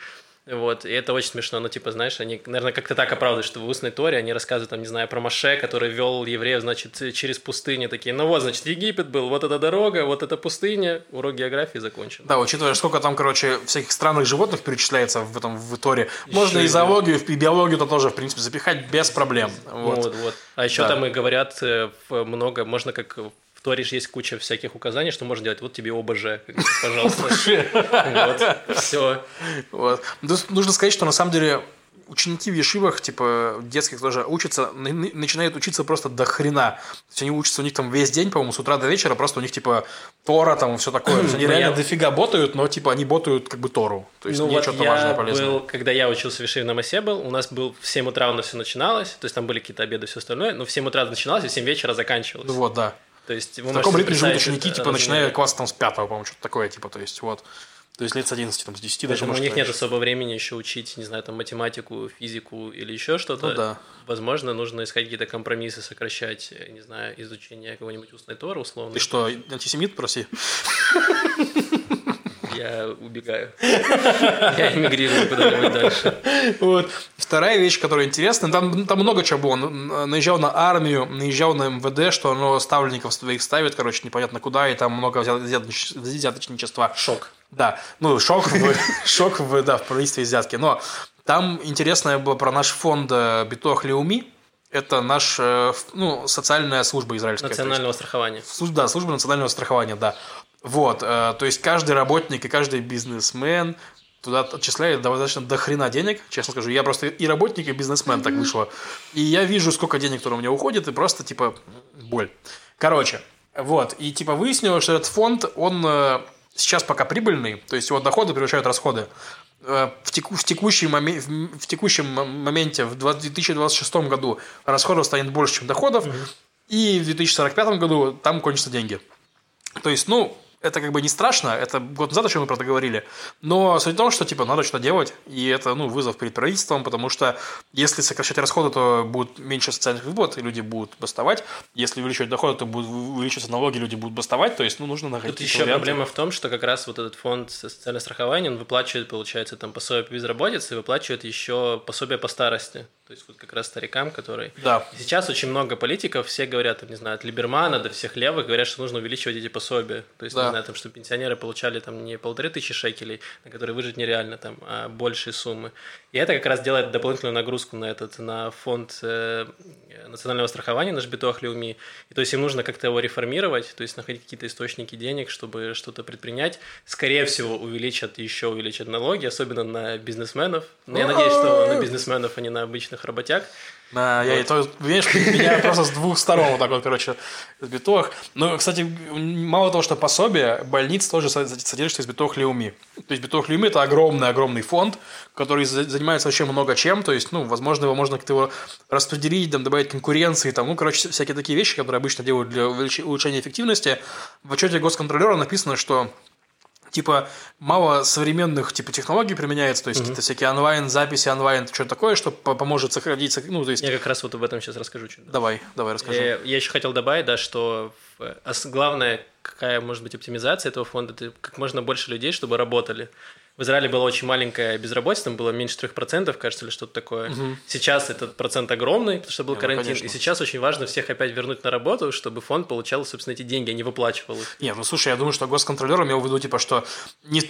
Вот, и это очень смешно, ну, типа, знаешь, они, наверное, как-то так оправдывают, что в устной Торе они рассказывают, там, не знаю, про Моше, который вел евреев, значит, через пустыню, такие, ну, вот, значит, Египет был, вот эта дорога, вот эта пустыня, урок географии закончен. Да, учитывая, сколько там, короче, всяких странных животных перечисляется в этом, в Торе, можно и зоологию, и биологию-то тоже, в принципе, запихать без проблем. Вот. А еще да. Там и говорят много, можно как... В Торе есть куча всяких указаний, что можно делать. Вот тебе ОБЖ, пожалуйста. Все. Нужно сказать, что на самом деле ученики в ешивах, типа детских тоже, учатся, начинают учиться просто до хрена. То есть они учатся у них там весь день, по-моему, с утра до вечера, просто у них типа Тора, там все такое. Они реально дофига ботают, но типа они ботают как бы Тору. То есть ничего там важного, полезного. Когда я учился в Ешиве на Масе был, у нас был в 7 утра у нас все начиналось, то есть там были какие-то обеды и все остальное, но в 7 утра начиналось и в 7 вечера заканчивалось. Вот, да. То есть, в таком ритме живут ученики, типа, начиная класс там с 5-го, по-моему, что-то такое, типа, то есть, вот. То есть, лет с 11, там, с 10 даже, может, у них нет особо времени еще учить, не знаю, там, математику, физику или еще что-то. Ну, да. Возможно, нужно искать какие-то компромиссы, сокращать, не знаю, изучение какого-нибудь устной Торы, условно. Ты что, антисемит, проси? Я убегаю. Я эмигрирую куда-нибудь дальше. Вот. Вторая вещь, которая интересная, там много чего было. Наезжал на армию, наезжал на МВД, что оно ставленников своих ставит, короче, непонятно куда, и там много взяточничества. Шок. Да. Ну, шок в правительстве взятки. Но там интересное было про наш фонд Битуах Леуми. Это наша социальная служба израильская. Национального страхования. Да, служба национального страхования, да. Вот, то есть каждый работник и каждый бизнесмен туда отчисляет достаточно до хрена денег, честно скажу. Я просто и работник, и бизнесмен, так вышло. И я вижу, сколько денег, которые у меня уходит, и просто, типа, боль. Короче, вот, и, типа, выяснилось, что этот фонд, он сейчас пока прибыльный, то есть его доходы превышают расходы. В текущем моменте, в 2026 году, расходов станет больше, чем доходов, и в 2045 году там кончатся деньги. То есть, это как бы не страшно, это год назад еще мы про это говорили, но суть в том, что типа надо что-то делать, и это вызов перед правительством, потому что если сокращать расходы, то будет меньше социальных выплат, и люди будут бастовать, если увеличивать доходы, то будут увеличиваться налоги, люди будут бастовать, то есть нужно находить. Тут еще варианты. Проблема в том, что как раз вот этот фонд социального страхования, он выплачивает, получается, там пособие по безработице, выплачивает еще пособие по старости. То есть, вот как раз старикам, которые... Да. Сейчас очень много политиков, все говорят, там, не знаю, от Либермана до всех левых, говорят, что нужно увеличивать эти пособия. То есть, да. Не знаю, там, чтобы пенсионеры получали там не 1500 шекелей, на которые выжить нереально, там, а большие суммы. И это как раз делает дополнительную нагрузку на фонд национального страхования, наш Битуах Леуми. И, то есть, им нужно как-то его реформировать, то есть, находить какие-то источники денег, чтобы что-то предпринять. Скорее всего, увеличат налоги, особенно на бизнесменов. Но я надеюсь, что на бизнесменов, а не на обычных работяг. Да, вот. Видишь, меня просто с двух сторон вот так вот, короче, из Битуах. Ну, кстати, мало того, что пособие, больница тоже содержится из Битуах Леуми. То есть Битуах Леуми – это огромный-огромный фонд, который занимается очень много чем. То есть, возможно, его можно как-то его распределить, там, добавить конкуренции, там, всякие такие вещи, которые обычно делают для улучшения эффективности. В отчете госконтролера написано, что типа мало современных технологий применяется, то есть какие-то всякие онлайн-записи, что-то такое, что поможет сохраниться. Я как раз вот об этом сейчас расскажу чуть-чуть. Давай, расскажу. Я еще хотел добавить, да, что главное, какая может быть оптимизация этого фонда, это как можно больше людей, чтобы работали. В Израиле было очень маленькое безработице, там было меньше 3%, кажется, или что-то такое. Сейчас этот процент огромный, потому что был карантин. Конечно. И сейчас очень важно всех опять вернуть на работу, чтобы фонд получал, собственно, эти деньги, а не выплачивал их. Нет, слушай, я думаю, что госконтролер имел в виду, типа, что не в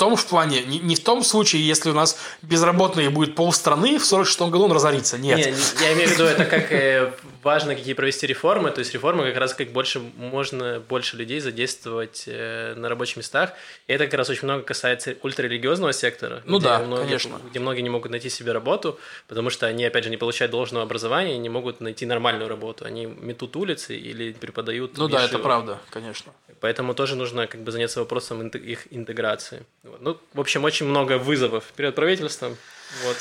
том случае, если у нас безработные будет полстраны, в 46-м году он разорится. Нет. Я имею в виду, это как важно, какие провести реформы. То есть реформы как раз как можно больше людей задействовать на рабочих местах. И это как раз очень много касается ультрарелигиозного сектора, где многие не могут найти себе работу, потому что они, опять же, не получают должного образования и не могут найти нормальную работу. Они метут улицы или преподают... это правда, конечно. Поэтому тоже нужно как бы заняться вопросом их интеграции. В общем, очень много вызовов перед правительством. Вот.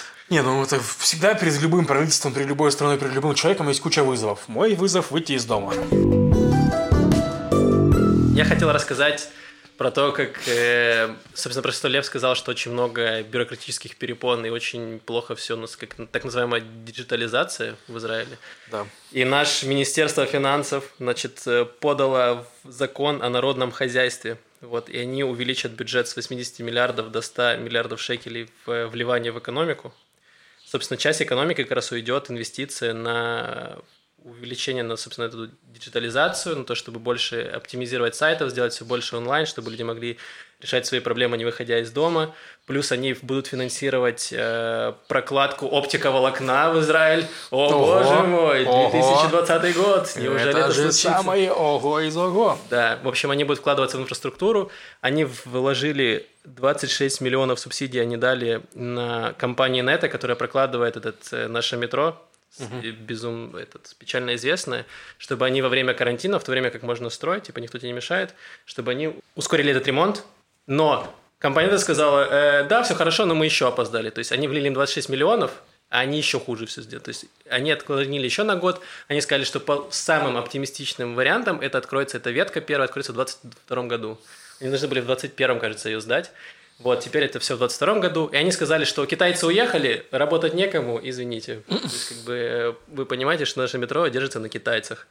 Это всегда перед любым правительством, перед любой страной, перед любым человеком есть куча вызовов. Мой вызов – выйти из дома. Я хотел рассказать про то, как, собственно, профессор Лев сказал, что очень много бюрократических перепон и очень плохо все у нас, как так называемая диджитализация в Израиле. Да. И наше Министерство финансов, значит, подало закон о народном хозяйстве, Вот, и они увеличат бюджет с 80 миллиардов до 100 миллиардов шекелей в вливание в экономику. Собственно, часть экономики как раз уйдет, инвестиции на увеличение, на, собственно, эту диджитализацию, на то, чтобы больше оптимизировать сайтов, сделать все больше онлайн, чтобы люди могли решать свои проблемы, не выходя из дома. Плюс они будут финансировать прокладку оптиковолокна в Израиль. Боже мой, 2020 год, неужели это случится? Это самые ого из ого. Да, в общем, они будут вкладываться в инфраструктуру. Они вложили 26 миллионов субсидий, они дали на компании Нета, которая прокладывает наше метро. Безумно печально известное, чтобы они во время карантина, в то время как можно строить, типа никто тебе не мешает, чтобы они ускорили этот ремонт. Но компания сказала, да, все хорошо, но мы еще опоздали. То есть они влили им 26 миллионов, а они еще хуже все сделали. То есть они отклонили еще на год, они сказали, что по самым оптимистичным вариантам это откроется, эта ветка первая откроется в 2022 году. Они должны были в 2021, кажется, ее сдать. Вот, теперь это все в 22-м году. И они сказали, что китайцы уехали, работать некому, извините. То есть, как бы, вы понимаете, что наше метро держится на китайцах,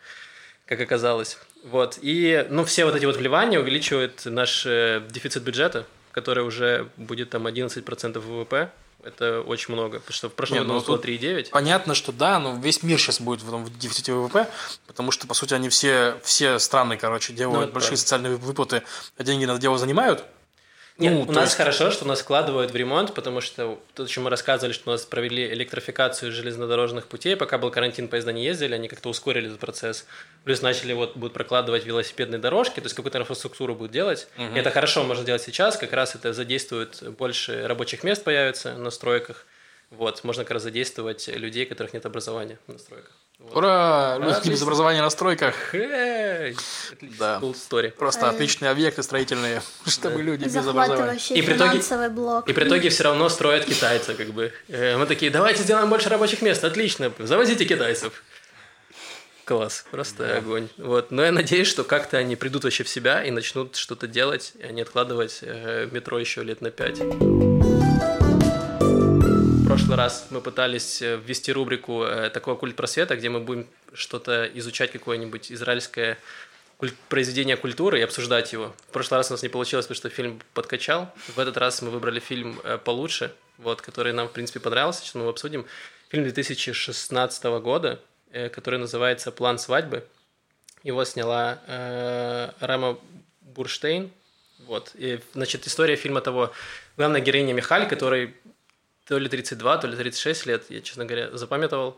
как оказалось. Вот, и, все эти вливания увеличивают наш дефицит бюджета, который уже будет там 11% ВВП. Это очень много, потому что в прошлом году было 3,9. Понятно, что да, но весь мир сейчас будет в дефиците ВВП, потому что, по сути, они все страны, делают большие социальные выплаты, а деньги на дело занимают. Нет, у нас хорошо, что нас вкладывают в ремонт, потому что то, о чем мы рассказывали, что у нас провели электрификацию железнодорожных путей, пока был карантин, поезда не ездили, они как-то ускорили этот процесс. Плюс начали будут прокладывать велосипедные дорожки, то есть какую-то инфраструктуру будут делать. И это хорошо можно делать сейчас, как раз это задействует, больше рабочих мест появится на стройках. Вот, можно как раз задействовать людей, у которых нет образования на стройках. Вот. Ура! Люди без образования на стройках. Отлично. Cool story. Просто отличные объекты строительные, чтобы люди без образования. И при итоге все равно строят китайцы, как бы. Мы такие, давайте сделаем больше рабочих мест, отлично, завозите китайцев. Класс, просто огонь. Вот. Но я надеюсь, что как-то они придут вообще в себя и начнут что-то делать, а не откладывать метро еще лет на 5. В прошлый раз мы пытались ввести рубрику «Такой культ просвета», где мы будем что-то изучать, какое-нибудь израильское произведение культуры и обсуждать его. В прошлый раз у нас не получилось, потому что фильм подкачал. В этот раз мы выбрали фильм получше, который нам, в принципе, понравился. Сейчас мы его обсудим. Фильм 2016 года, который называется «План свадьбы». Его сняла Рама Бурштейн. И, история фильма того, главная героиня Михаль, который... То ли 32, то ли 36 лет, я, честно говоря, запамятовал.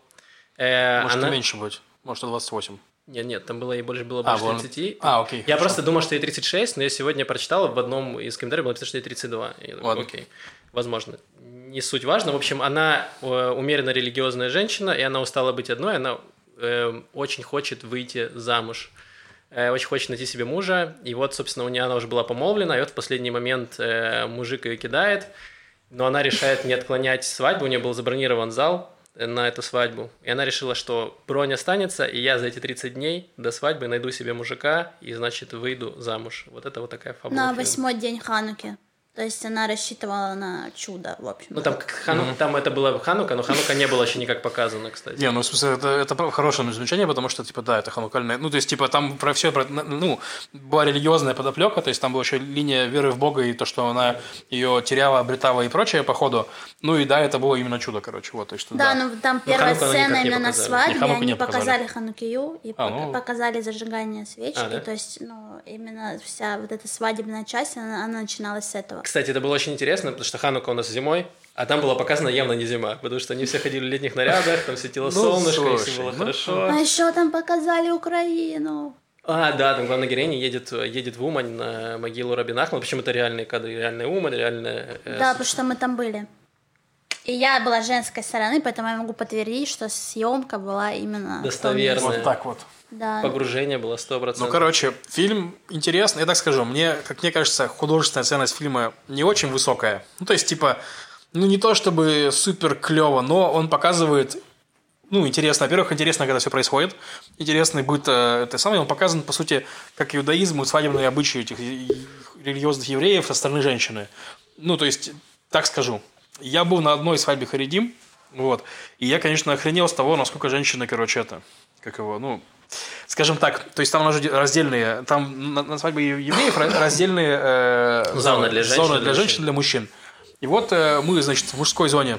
Может, она... меньше быть. Может, 28. Нет, там было ей больше 30. Окей. Я просто думал, что ей 36, но я сегодня прочитал, в одном из комментариев было написано, что ей 32. Я думаю, окей, возможно. Не суть важна. В общем, она умеренно религиозная женщина, и она устала быть одной, она очень хочет выйти замуж. Очень хочет найти себе мужа. И собственно, у нее она уже была помолвлена, и в последний момент мужик ее кидает. Но она решает не отклонять свадьбу, у нее был забронирован зал на эту свадьбу. И она решила, что бронь останется, и я за эти 30 дней до свадьбы найду себе мужика и, выйду замуж. Вот такая фабула. На 8-й день Хануки. То есть она рассчитывала на чудо, в общем. Там это была Ханука, но Ханука не было еще никак показано, кстати. Не, в смысле, это хорошее замечание, потому что, это ханукальное... там про все... была религиозная подоплека, то есть там была еще линия веры в Бога и то, что она ее теряла, обретала и прочее по ходу. Это было именно чудо, То есть, но там первая сцена именно на свадьбе, они показали Ханукию и показали зажигание свечки. То есть, именно вся эта свадебная часть, она начиналась с этого. Кстати, это было очень интересно, потому что Ханука у нас зимой, а там была показана явно не зима, потому что они все ходили в летних нарядах, там светило солнышко, и все было хорошо. А еще там показали Украину. Там главная героиня едет в Умань на могилу Раби Нахмана, причем это реальные кадры, реальная Умань, реальная... потому что мы там были. И я была женской стороны, поэтому я могу подтвердить, что съемка была именно... Достоверная. Да. Погружение было 100%. Фильм интересный. Я так скажу, мне кажется, художественная ценность фильма не очень высокая. Не то чтобы супер клево, но он показывает... интересно. Во-первых, интересно, когда все происходит. Интересный быт он показан, по сути, как иудаизм и свадебные обычаи этих религиозных евреев со стороны женщины. Так скажу. Я был на одной свадьбе Харидим, Вот. И я, конечно, охренел с того, насколько женщины, короче, это, как его, ну, скажем так, то есть там у нас же раздельные, там на свадьбе евреев раздельные зоны для женщин, для мужчин. И вот мы, значит, в мужской зоне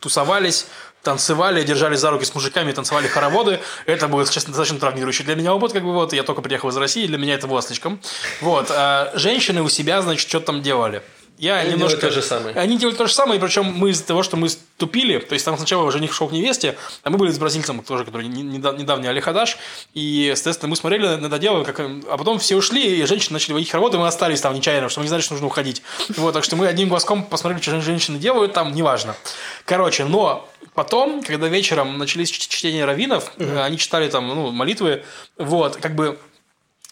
тусовались, танцевали, держались за руки с мужиками, танцевали хороводы. Это было, честно, достаточно травмирующий для меня опыт, как бы, вот, я только приехал из России, для меня это было слишком. Вот, а женщины у себя, значит, что-то там делали. Они немножко... делали то же самое. Они делали то же самое, причем мы из-за того, что мы ступили, то есть там сначала жених шел к невесте, а мы были с бразильцем тоже, который недавний Алихадаш, и, естественно, мы смотрели на это дело, как... а потом все ушли, и женщины начали водить хоровод, и мы остались там нечаянно, что мы не знали, что нужно уходить. Вот, так что мы одним глазком посмотрели, что женщины делают, там, неважно. Короче, но потом, когда вечером начались чтения раввинов, они читали там, ну, молитвы, вот, как бы...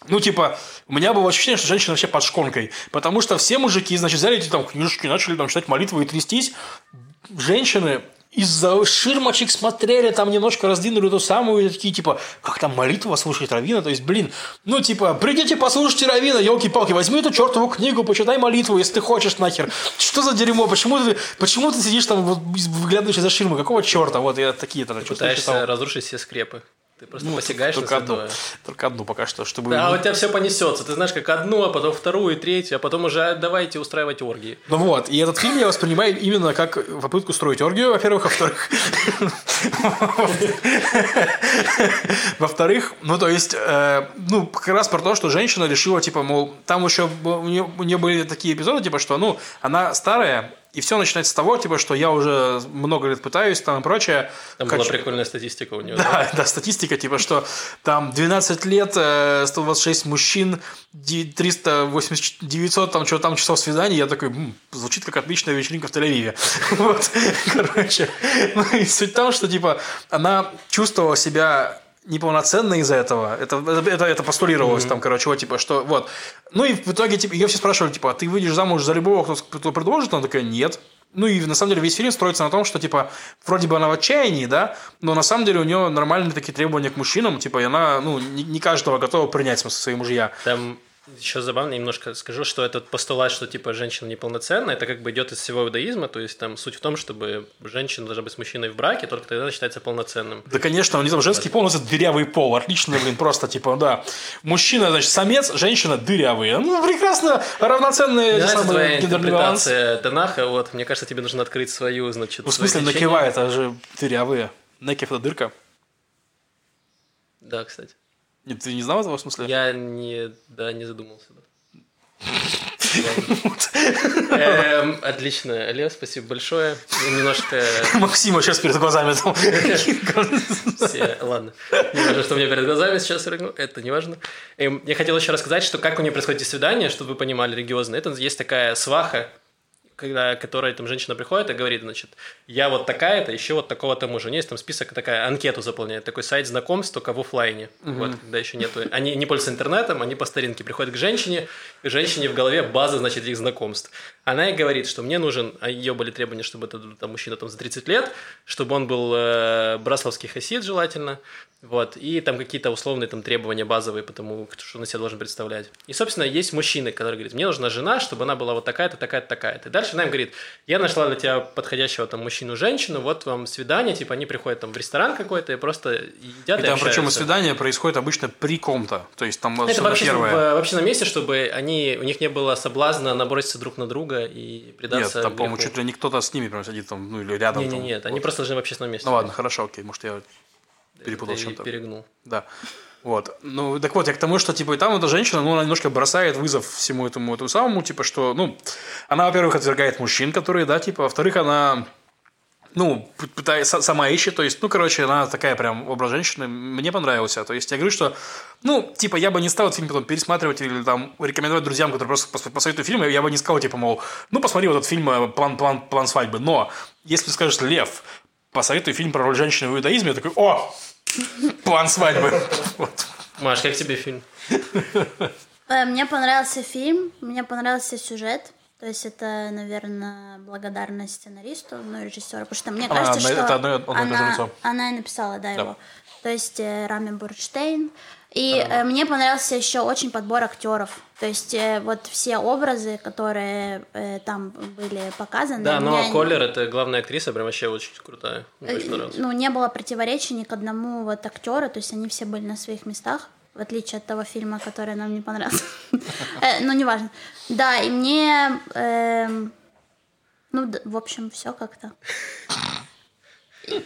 Ну, типа, у меня было ощущение, что женщина вообще под шконкой. Потому что все мужики, значит, взяли эти там книжечки, начали там читать молитвы и трястись. Женщины из-за ширмочек смотрели, там немножко раздвинули ту самую, и такие, типа, как там молитва слушать раввина? То есть, блин, ну, типа, придите, послушайте раввина, елки-палки, возьми эту чертову книгу, почитай молитву, если ты хочешь, нахер. Что за дерьмо? Почему ты сидишь там, вот, выглядываешь за ширмы? Какого черта? Вот, я такие там... Ты пытаешься разрушить все скрепы. Ты просто посягаешь на святое. Только одну пока что. Чтобы... Да, у тебя все понесется. Ты знаешь, как одну, а потом вторую, третью, а потом уже давайте устраивать оргии. Ну вот, и этот фильм я воспринимаю именно как попытку строить оргию, во-первых, во-вторых. Во-вторых, ну то есть, ну как раз про то, что женщина решила, типа, мол, там еще у нее были такие эпизоды, типа, что, ну, она старая, и все начинается с того, типа, что я уже много лет пытаюсь, там и прочее. Там была прикольная статистика у него. Да, статистика, типа, что там 12 лет, 126 мужчин, 900 там, что там часов свиданий. Я такой, звучит как отличная вечеринка в Тель-Авиве. Вот, короче. Ну и суть в том, что, типа, она чувствовала себя... неполноценно из-за этого. Это постулировалось там, короче, вот, типа, что вот. Ну и в итоге, типа, ее все спрашивали, типа, ты выйдешь замуж за любого, кто предложит? Она такая, нет. Ну и на самом деле весь фильм строится на том, что, типа, вроде бы она в отчаянии, да, но на самом деле у нее нормальные такие требования к мужчинам, типа, и она, ну, не каждого готова принять, в смысле, своего мужья. Там... Еще забавно немножко скажу, что этот постулат, что типа женщина неполноценна, это как бы идет из всего иудаизма, то есть там суть в том, чтобы женщина должна быть с мужчиной в браке, только тогда она считается полноценным. Да, конечно, у них там женский пол, у нас это дырявый пол, отлично, блин, просто типа, да. Мужчина, значит, самец, женщина дырявые. Ну, прекрасно, равноценные гендерные балансы. Интерпретация Танаха, вот, мне кажется, тебе нужно открыть свою, значит, ну, в смысле, накива, это же дырявые. Некев – это дырка. Да, кстати. Нет, ты не знал этого, в смысле? Я не задумался. Отлично, Лев, спасибо большое. Немножко... Максима сейчас перед глазами. Ладно. Не важно, что у меня перед глазами сейчас. Это не важно. Я хотел еще рассказать, что как у нее происходит свидание, чтобы вы понимали, религиозно. Это есть такая сваха, которая там женщина приходит и говорит, значит, я вот такая-то, еще вот такого-то мужа. У нее есть там список, такая анкету заполняет, такой сайт знакомств, только в офлайне, вот, когда еще нету. Они не пользуются интернетом, они по старинке приходят к женщине в голове база, значит, их знакомств. Она ей говорит, что мне нужен, а ее были требования, чтобы этот там, мужчина там за 30 лет, чтобы он был браславский хасид желательно, вот, и там какие-то условные там требования базовые, потому что он себя должен представлять. И, собственно, есть мужчины, которые говорят, мне нужна жена, чтобы она была вот такая-то, такая-то, такая-то. И дальше она им говорит, я нашла для тебя подходящего там мужчину-женщину, вот вам свидание, типа они приходят там в ресторан какой-то и просто едят и там общаются. Причем свидание происходит обычно при ком-то, то есть там это вообще на месте, чтобы у них не было соблазна наброситься друг на друга и предаться. Нет, там, по-моему, чуть ли не кто-то с ними прям сидит там, ну или рядом. Нет, они просто должны в общественном месте. Ну ладно, хорошо, окей, может я... перепутал чем-то. Перегнул. Да. Вот. Ну, так вот, я к тому, что, типа, и там эта женщина, ну, она немножко бросает вызов всему этому самому, типа, что, ну, она, во-первых, отвергает мужчин, которые, да, типа, во-вторых, она, ну, пытается, сама ищет, то есть, ну, короче, она такая прям образ женщины, мне понравился, то есть, я говорю, что, ну, типа, я бы не стал этот фильм потом пересматривать или, там, рекомендовать друзьям, которые просто посоветуют фильм, я бы не сказал, типа, мол, ну, посмотри вот этот фильм «План свадьбы», но, если ты скажешь «Лев», посоветую фильм про роль женщины в иудаизме, я такой, о, «План свадьбы». Вот. Маш, как тебе фильм? Мне понравился фильм, мне понравился сюжет. То есть это, наверное, благодарность сценаристу, ну и режиссеру. Потому что мне кажется, что она и написала, да, его. То есть Рама Бурштейн. И мне понравился еще очень подбор актеров. То есть вот все образы, которые там были показаны... Да, но Коллер — это главная актриса, прям вообще очень крутая. Ну, не было противоречий ни к одному вот актёру, то есть они все были на своих местах, в отличие от того фильма, который нам не понравился. Ну, неважно. Да, и мне... Ну, в общем, все как-то...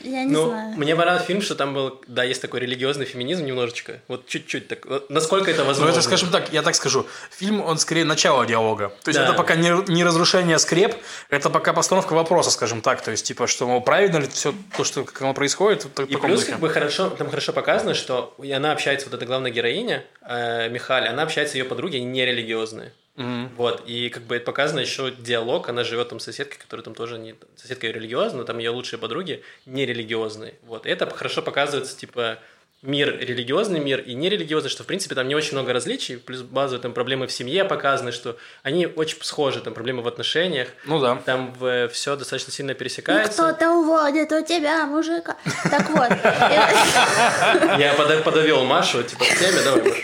Я не знаю. Мне понравился фильм, что там был, да, есть такой религиозный феминизм немножечко, вот чуть-чуть так, насколько это возможно. Ну это, скажем так, я так скажу, фильм, он скорее начало диалога, то есть да. Это пока не разрушение скреп, это пока постановка вопроса, скажем так, то есть типа, что, мол, правильно ли все то, что как оно происходит. И плюс как бы хорошо, там хорошо показано, что она общается, вот эта главная героиня, Михаль, она общается с ее подругой, они нерелигиозные. Mm-hmm. Вот, и как бы это показано еще диалог, она живет там с соседкой, которая там тоже не... Соседка ее религиозная, но там ее лучшие подруги нерелигиозные. Вот, и это хорошо показывается, типа, мир, религиозный мир и нерелигиозный, что, в принципе, там не очень много различий, плюс базовые там проблемы в семье показаны, что они очень схожи, там проблемы в отношениях. Ну да. Там все достаточно сильно пересекается. Ну, кто-то уводит у тебя мужика. Так вот. Я подвел Машу, типа, к теме, давай, Маша.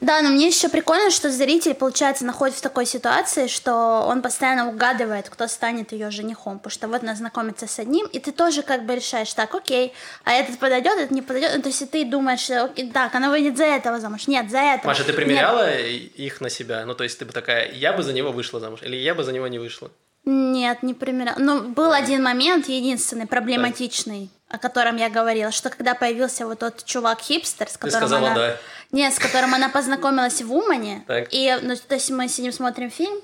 Да, но мне еще прикольно, что зритель, получается, находится в такой ситуации, что он постоянно угадывает, кто станет ее женихом, потому что вот она знакомится с одним, и ты тоже как бы решаешь, так, окей, а этот подойдет, этот не подойдет, то есть ты думаешь, окей, так, она выйдет за этого замуж, нет, за этого. Маша, ты примеряла их на себя? Ну, то есть ты бы такая, я бы за него вышла замуж, или я бы за него не вышла? Нет, не примеряла. Ну, был один момент, единственный, проблематичный, о котором я говорила, что когда появился вот тот чувак-хипстер, с которым сказала, она... Да. Нет, с которым она познакомилась в Умане, и, ну, то есть мы сидим, смотрим фильм,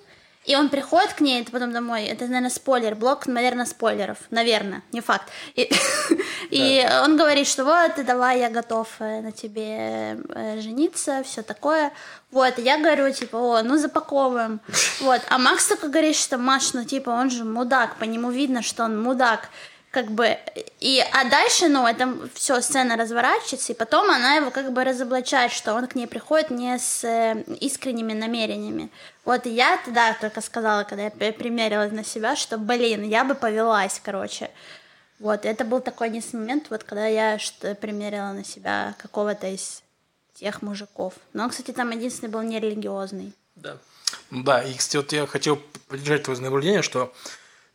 и он приходит к ней, это потом домой, это, наверное, спойлер, блок, наверное, спойлеров, наверное, не факт. И он говорит, что вот, давай, я готов на тебе жениться, все такое. Вот, и я говорю, типа, о, ну запаковываем. Вот, а Макс только говорит, что Маш, ну типа, он же мудак, по нему видно, что он мудак. Как бы, и, а дальше, ну, это все, сцена разворачивается, и потом она его как бы разоблачает, что он к ней приходит не с искренними намерениями. Вот и я тогда только сказала, когда я примерилась на себя, что, блин, я бы повелась, короче. Вот, это был такой единственный момент, вот, когда я примерила на себя какого-то из тех мужиков. Но он, кстати, там единственный был нерелигиозный. Да. Да, и, кстати, вот я хотел поддержать твое наблюдение, что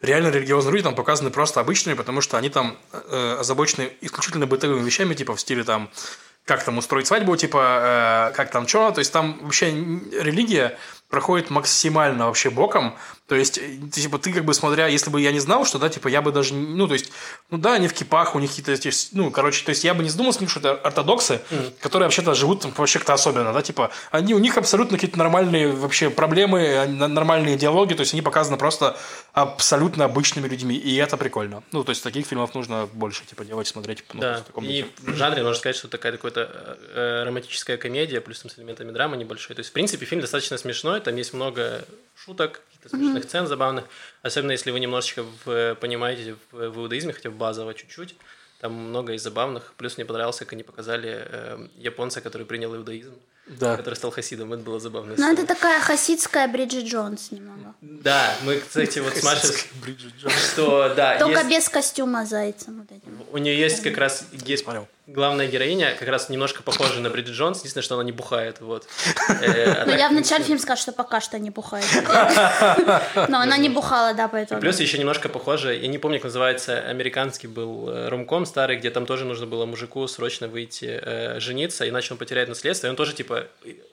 реально религиозные люди там показаны просто обычными, потому что они там озабочены исключительно бытовыми вещами, типа в стиле там, как там устроить свадьбу, типа как там чё, то есть там вообще религия проходит максимально вообще боком, то есть типа ты как бы смотря, если бы я не знал, что да, типа я бы даже, ну то есть, ну да, они в кипах, у них какие-то, ну короче, то есть я бы не задумался, что это ортодоксы, которые вообще-то живут там вообще как-то особенно, да, типа они, у них абсолютно какие-то нормальные вообще проблемы, нормальные диалоги, то есть они показаны просто абсолютно обычными людьми, и это прикольно. Ну то есть таких фильмов нужно больше типа делать, смотреть. Ну, да, и в жанре можно сказать, что такая какая-то романтическая комедия, плюс там с элементами драмы небольшой, то есть в принципе фильм достаточно смешной. Там есть много шуток, каких-то смешных сцен забавных. Особенно, если вы немножечко понимаете в иудаизме, хотя бы базово чуть-чуть. Там много из забавных. Плюс мне понравилось, как они показали японца, который принял иудаизм, да, который стал хасидом. Это было забавно. Ну, это такая хасидская Бриджит Джонс немного. Да, мы, кстати, вот с Машей... Что, да, только есть... без костюма зайцем. Вот этим. У нее есть как раз... Есть... Главная героиня как раз немножко похожа на Бриджит Джонс, единственное, что она не бухает. Вот. Но я в начале фильма сказала, что пока что не бухает. Но она не бухала, да, поэтому. Плюс еще немножко похожа, я не помню, как называется, американский был ромком старый, где там тоже нужно было мужику срочно выйти жениться, иначе он потеряет наследство. И он тоже, типа,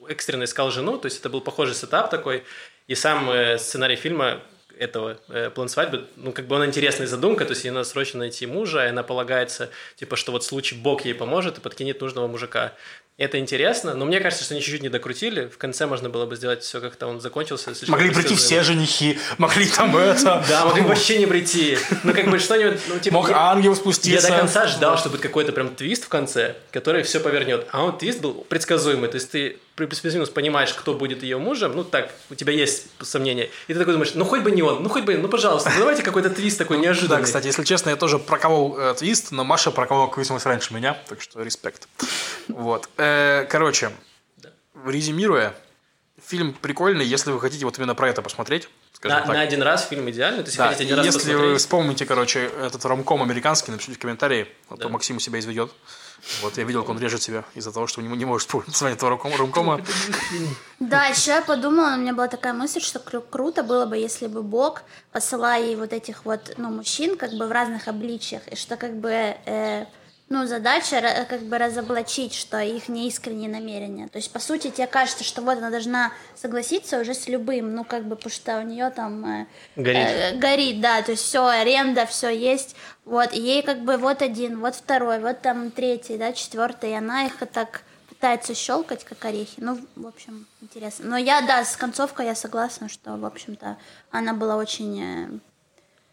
экстренно искал жену, то есть это был похожий сетап такой. И сам сценарий фильма... этого план свадьбы, ну, как бы он интересная задумка, то есть ей надо срочно найти мужа, и она полагается, типа, что вот в случае Бог ей поможет и подкинет нужного мужика. Это интересно, но мне кажется, что они чуть-чуть не докрутили, в конце можно было бы сделать все как-то, он закончился. Могли прийти все женихи, могли там это... Да, могли вообще не прийти, ну, как бы что-нибудь... Мог ангел спуститься. Я до конца ждал, что будет какой-то прям твист в конце, который все повернет, а он твист был предсказуемый, то есть ты... плюс-минус понимаешь, кто будет ее мужем, ну так, у тебя есть сомнения, и ты такой думаешь, ну хоть бы не он, ну хоть бы, ну пожалуйста, давайте какой-то твист такой неожиданный. Да, кстати, если честно, я тоже проколол твист, но Маша проколола квиз раньше меня, так что респект. Вот, короче, резюмируя, фильм прикольный, если вы хотите вот именно про это посмотреть. На один раз фильм идеальный, то есть да, хотите один раз если посмотреть. Если вы вспомните, короче, этот ромком американский, напишите в комментарии, а да, то Максим себя изведет. Вот я видел, как он режет себя из-за того, что он не может вспомнить название этого ромкома. Да, еще я подумала, у меня была такая мысль, что круто было бы, если бы Бог посылал ей вот этих вот, ну, мужчин, как бы в разных обличиях, и что как бы, ну, задача как бы разоблачить, что их неискренние намерения. То есть, по сути, тебе кажется, что вот она должна согласиться уже с любым, ну, как бы, потому что у нее там горит, да, то есть все, аренда, все есть. Вот, и ей как бы вот один, вот второй, вот там третий, да, четвертый, и она их так пытается щелкать, как орехи. Ну, в общем, интересно. Но я, да, с концовкой я согласна, что, в общем-то, она была очень...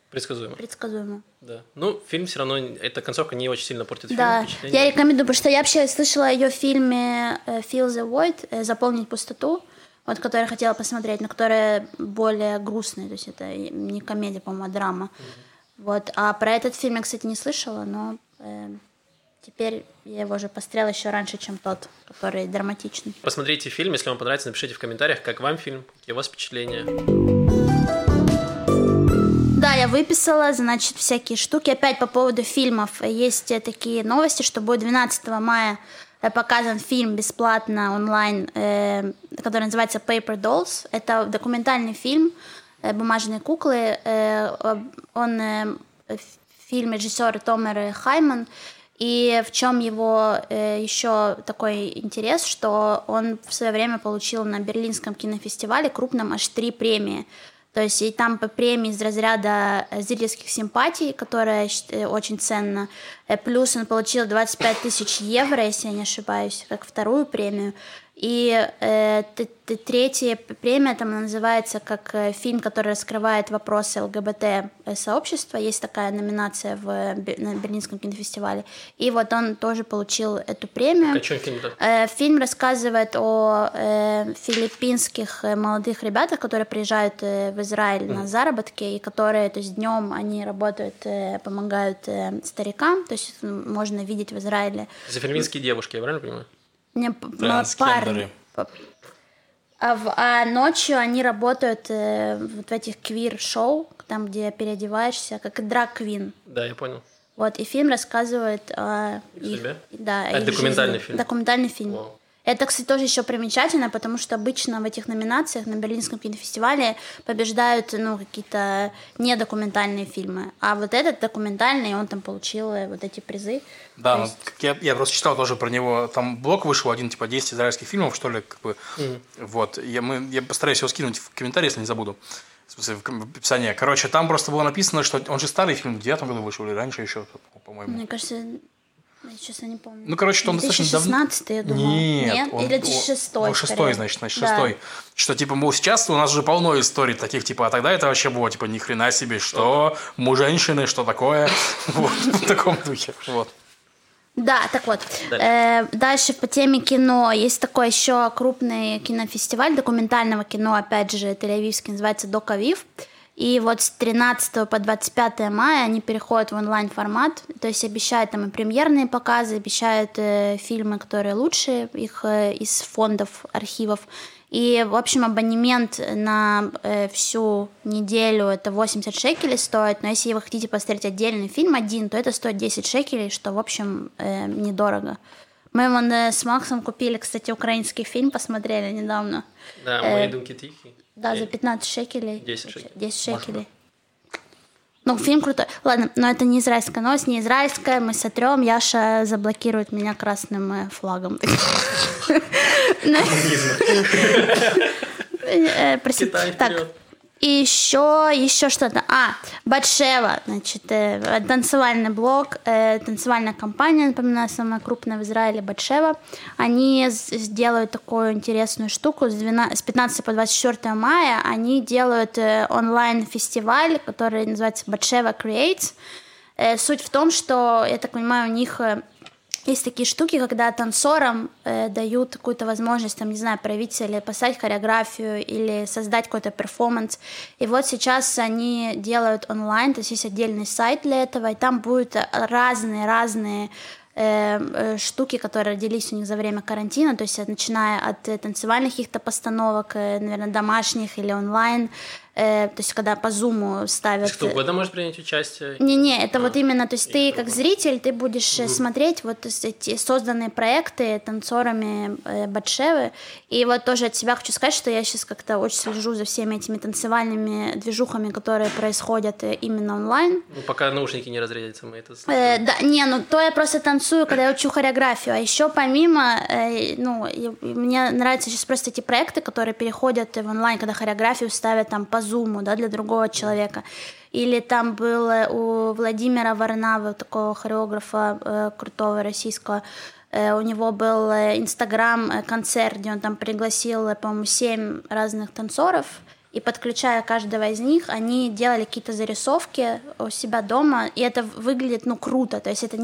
Предсказуемо. Да. Ну, фильм все равно, эта концовка не очень сильно портит фильм. Да, я рекомендую, потому что я вообще слышала о ее фильме «Fill the Void», «Заполнить пустоту», вот, который я хотела посмотреть, но который более грустный, то есть это не комедия, по-моему, а драма. Угу. Вот. А про этот фильм я, кстати, не слышала, но теперь я его уже посмотрела еще раньше, чем тот, который драматичный. Посмотрите фильм, если вам понравится, напишите в комментариях, как вам фильм, какие у вас впечатления. Да, я выписала, значит, всякие штуки. Опять по поводу фильмов. Есть такие новости, что будет 12 мая показан фильм бесплатно онлайн, который называется Paper Dolls. Это документальный фильм «Бумажные куклы». Фильм режиссера Томер Хайман. И в чем его еще такой интерес, что он в свое время получил на Берлинском кинофестивале крупном аж 3 премии. То есть и там по премии из разряда зрительских симпатий, которая очень ценна, плюс он получил 25 тысяч евро, если я не ошибаюсь, как вторую премию. И третья премия там называется как фильм, который раскрывает вопросы ЛГБТ-сообщества. Есть такая номинация на Берлинском кинофестивале. И вот он тоже получил эту премию. А что фильм? Фильм рассказывает о филиппинских молодых ребятах, которые приезжают в Израиль на заработки, и которые, то есть, днем они работают, помогают старикам. То есть можно видеть в Израиле. Это филиппинские девушки, я правильно понимаю? Парни. А ночью они работают вот в этих квир-шоу, там, где переодеваешься, как драг-квин. Да, я понял. Вот, и фильм рассказывает о их... Да, это документальный фильм? Документальный фильм. Вау. Это, кстати, тоже еще примечательно, потому что обычно в этих номинациях на Берлинском кинофестивале побеждают, ну, какие-то недокументальные фильмы. А вот этот документальный, он там получил вот эти призы. Да, ну, есть... я просто читал тоже про него. Там блог вышел один, типа, 10 израильских фильмов, что ли, как бы. Вот. Я постараюсь его скинуть в комментарии, если не забуду. В смысле, в описании. Короче, там просто было написано, что он же старый фильм, в 2009 году вышел, или раньше еще, по-моему. Мне кажется... Я, честно, не помню. Ну, короче, что он достаточно давно... 2016, я думаю. Нет? Или 2006. Ну, 2006, значит, 2006. Да. Что, типа, мол, сейчас у нас уже полно историй таких, типа, а тогда это вообще было, типа, ни хрена себе, что мы женщины, что такое. Вот, в таком духе. Вот. Да, так вот. Дальше по теме кино. Есть такой еще крупный кинофестиваль документального кино, опять же, тель-авивский, называется «Докавив». И вот с 13 по 25 мая они переходят в онлайн-формат, то есть обещают там и премьерные показы, обещают фильмы, которые лучшие, их из фондов, архивов. И, в общем, абонемент на всю неделю это 80 шекелей стоит, но если вы хотите посмотреть отдельный фильм один, то это стоит 10 шекелей, что, в общем, недорого. Мы вон с Максом купили, кстати, украинский фильм, посмотрели недавно. Да, «Мои думки тихие». Да, за 15 шекелей. 10 шекелей. Ну, фильм крутой. Ладно, но это не израильская новость, не израильская. Мы сотрем. Яша заблокирует меня красным флагом. Так. И еще что-то. Батшева. Значит, танцевальный блог, танцевальная компания, напоминаю, самая крупная в Израиле, Батшева. Они сделают такую интересную штуку. С 15 по 24 мая они делают онлайн-фестиваль, который называется Батшева Creates. Суть в том, что, я так понимаю, у них... Есть такие штуки, когда танцорам дают какую-то возможность, там, не знаю, проявить или поставить хореографию, или создать какой-то перформанс. И вот сейчас они делают онлайн, то есть есть отдельный сайт для этого, и там будут разные-разные штуки, которые родились у них за время карантина, то есть начиная от танцевальных каких-то постановок, наверное, домашних или онлайн, то есть когда по зуму ставят... Что угодно можешь принять участие? Не-не, это вот именно, то есть ты как зритель, ты будешь смотреть вот эти созданные проекты танцорами Батшевы, и вот тоже от себя хочу сказать, что я сейчас как-то очень слежу за всеми этими танцевальными движухами, которые происходят именно онлайн. Ну, пока наушники не разрядятся, мы это... Да, не, ну то я просто танцую, когда я учу хореографию, а еще помимо, ну, мне нравятся сейчас просто эти проекты, которые переходят в онлайн, когда хореографию ставят там по зуму, да, для другого человека. Или там было у Владимира Варнавы, такого хореографа крутого российского, у него был инстаграм-концерт, где он там пригласил, по-моему, 7 разных танцоров, и подключая каждого из них, они делали какие-то зарисовки у себя дома, и это выглядит, ну, круто, то есть это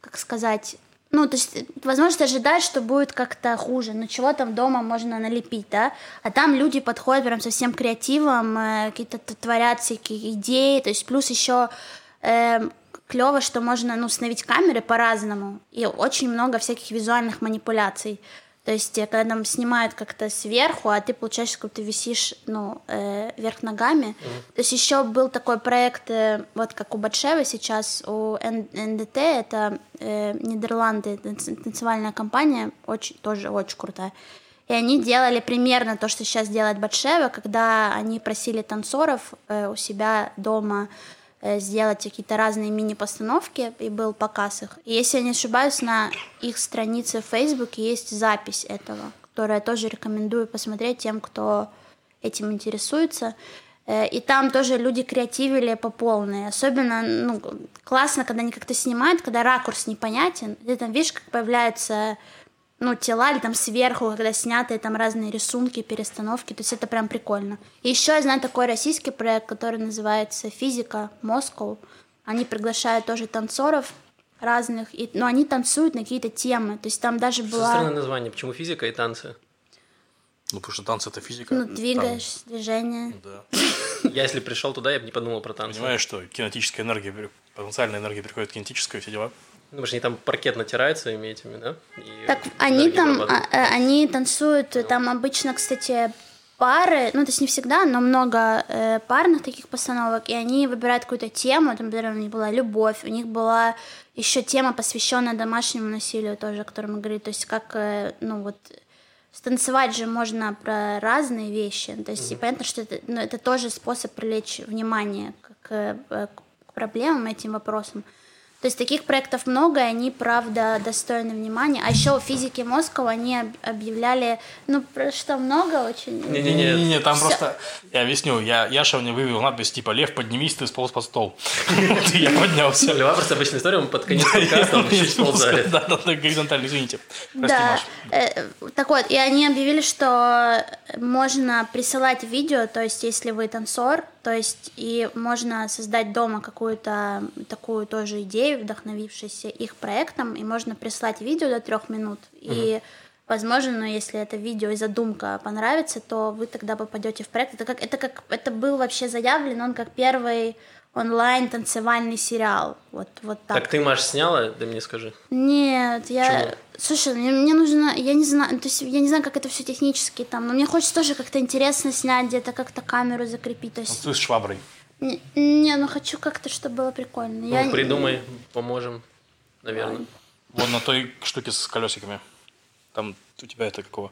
как сказать... Ну, то есть, возможно, ты ожидаешь, что будет как-то хуже, но чего там дома можно налепить, да? А там люди подходят прям со всем креативом, какие-то творят всякие идеи, то есть плюс еще клево, что можно, ну, установить камеры по-разному, и очень много всяких визуальных манипуляций. То есть, когда там снимают как-то сверху, а ты, получается, как ты висишь, ну, вверх ногами. Mm-hmm. То есть, еще был такой проект, вот как у Батшевы сейчас, у НДТ, это Нидерланды, танцевальная компания, очень, тоже очень крутая. И они делали примерно то, что сейчас делает Батшева, когда они просили танцоров у себя дома сделать какие-то разные мини-постановки, и был показ их. И если я не ошибаюсь, на их странице в Фейсбуке есть запись этого, которую я тоже рекомендую посмотреть тем, кто этим интересуется. И там тоже люди креативили по полной. Особенно, ну, классно, когда они как-то снимают, когда ракурс непонятен. Ты там видишь, как появляются, ну, тела, или там сверху, когда снятые там разные рисунки, перестановки, то есть это прям прикольно. И еще я знаю такой российский проект, который называется «Физика Москва». Они приглашают тоже танцоров разных, и, но они танцуют на какие-то темы, то есть там даже была... Что странное название, почему физика и танцы? Ну, потому что танцы — это физика. Ну, двигаешь, там... движение. Да. Я, если пришел туда, я бы не подумал про танцы. Понимаешь, что кинетическая энергия, потенциальная энергия переходит в кинетическую, все дела. Ну, потому что они там паркет натираются этими, да? И так они там, они танцуют, ну. Там обычно, кстати, пары, ну, то есть не всегда, но много парных таких постановок, и они выбирают какую-то тему, там, например, у них была любовь, у них была еще тема, посвященная домашнему насилию тоже, о котором мы говорили, то есть как, ну, вот... Станцевать же можно про разные вещи, то есть, mm-hmm. и понятно, что это, ну, это тоже способ привлечь внимание к проблемам, этим вопросам. То есть таких проектов много, и они, правда, достойны внимания. А еще у «Физики Москва» они объявляли, ну, что много очень... Не-не-не, там все. Просто... Я объясню, Яша мне вывел надпись, типа, «Лев, поднимись, ты сполз под стол». Я поднялся. Лева просто обычная история, мы под конец подкаста чуть сползали. Да-да-да, горизонтально, извините. Прости, Маша. Так вот, и они объявили, что можно присылать видео, то есть если вы танцор, то есть и можно создать дома какую-то такую тоже идею, вдохновившись их проектом, и можно прислать видео до 3 минут. Угу. И, возможно, ну, если это видео и задумка понравится, то вы тогда попадете в проект. Это был вообще заявлен, он как первый онлайн-танцевальный сериал. Вот так. Так ты, Маш, сняла? Да мне скажи. Нет, я... Чего? Слушай, мне нужно... Я не знаю, то есть я не знаю, как это все технически там, но мне хочется тоже как-то интересно снять, где-то как-то камеру закрепить. То есть... Ну, ты с шваброй. Не, ну хочу как-то, чтобы было прикольно. Ну, придумай, поможем, наверное. Вон на той штуке с колесиками. Там у тебя это какого?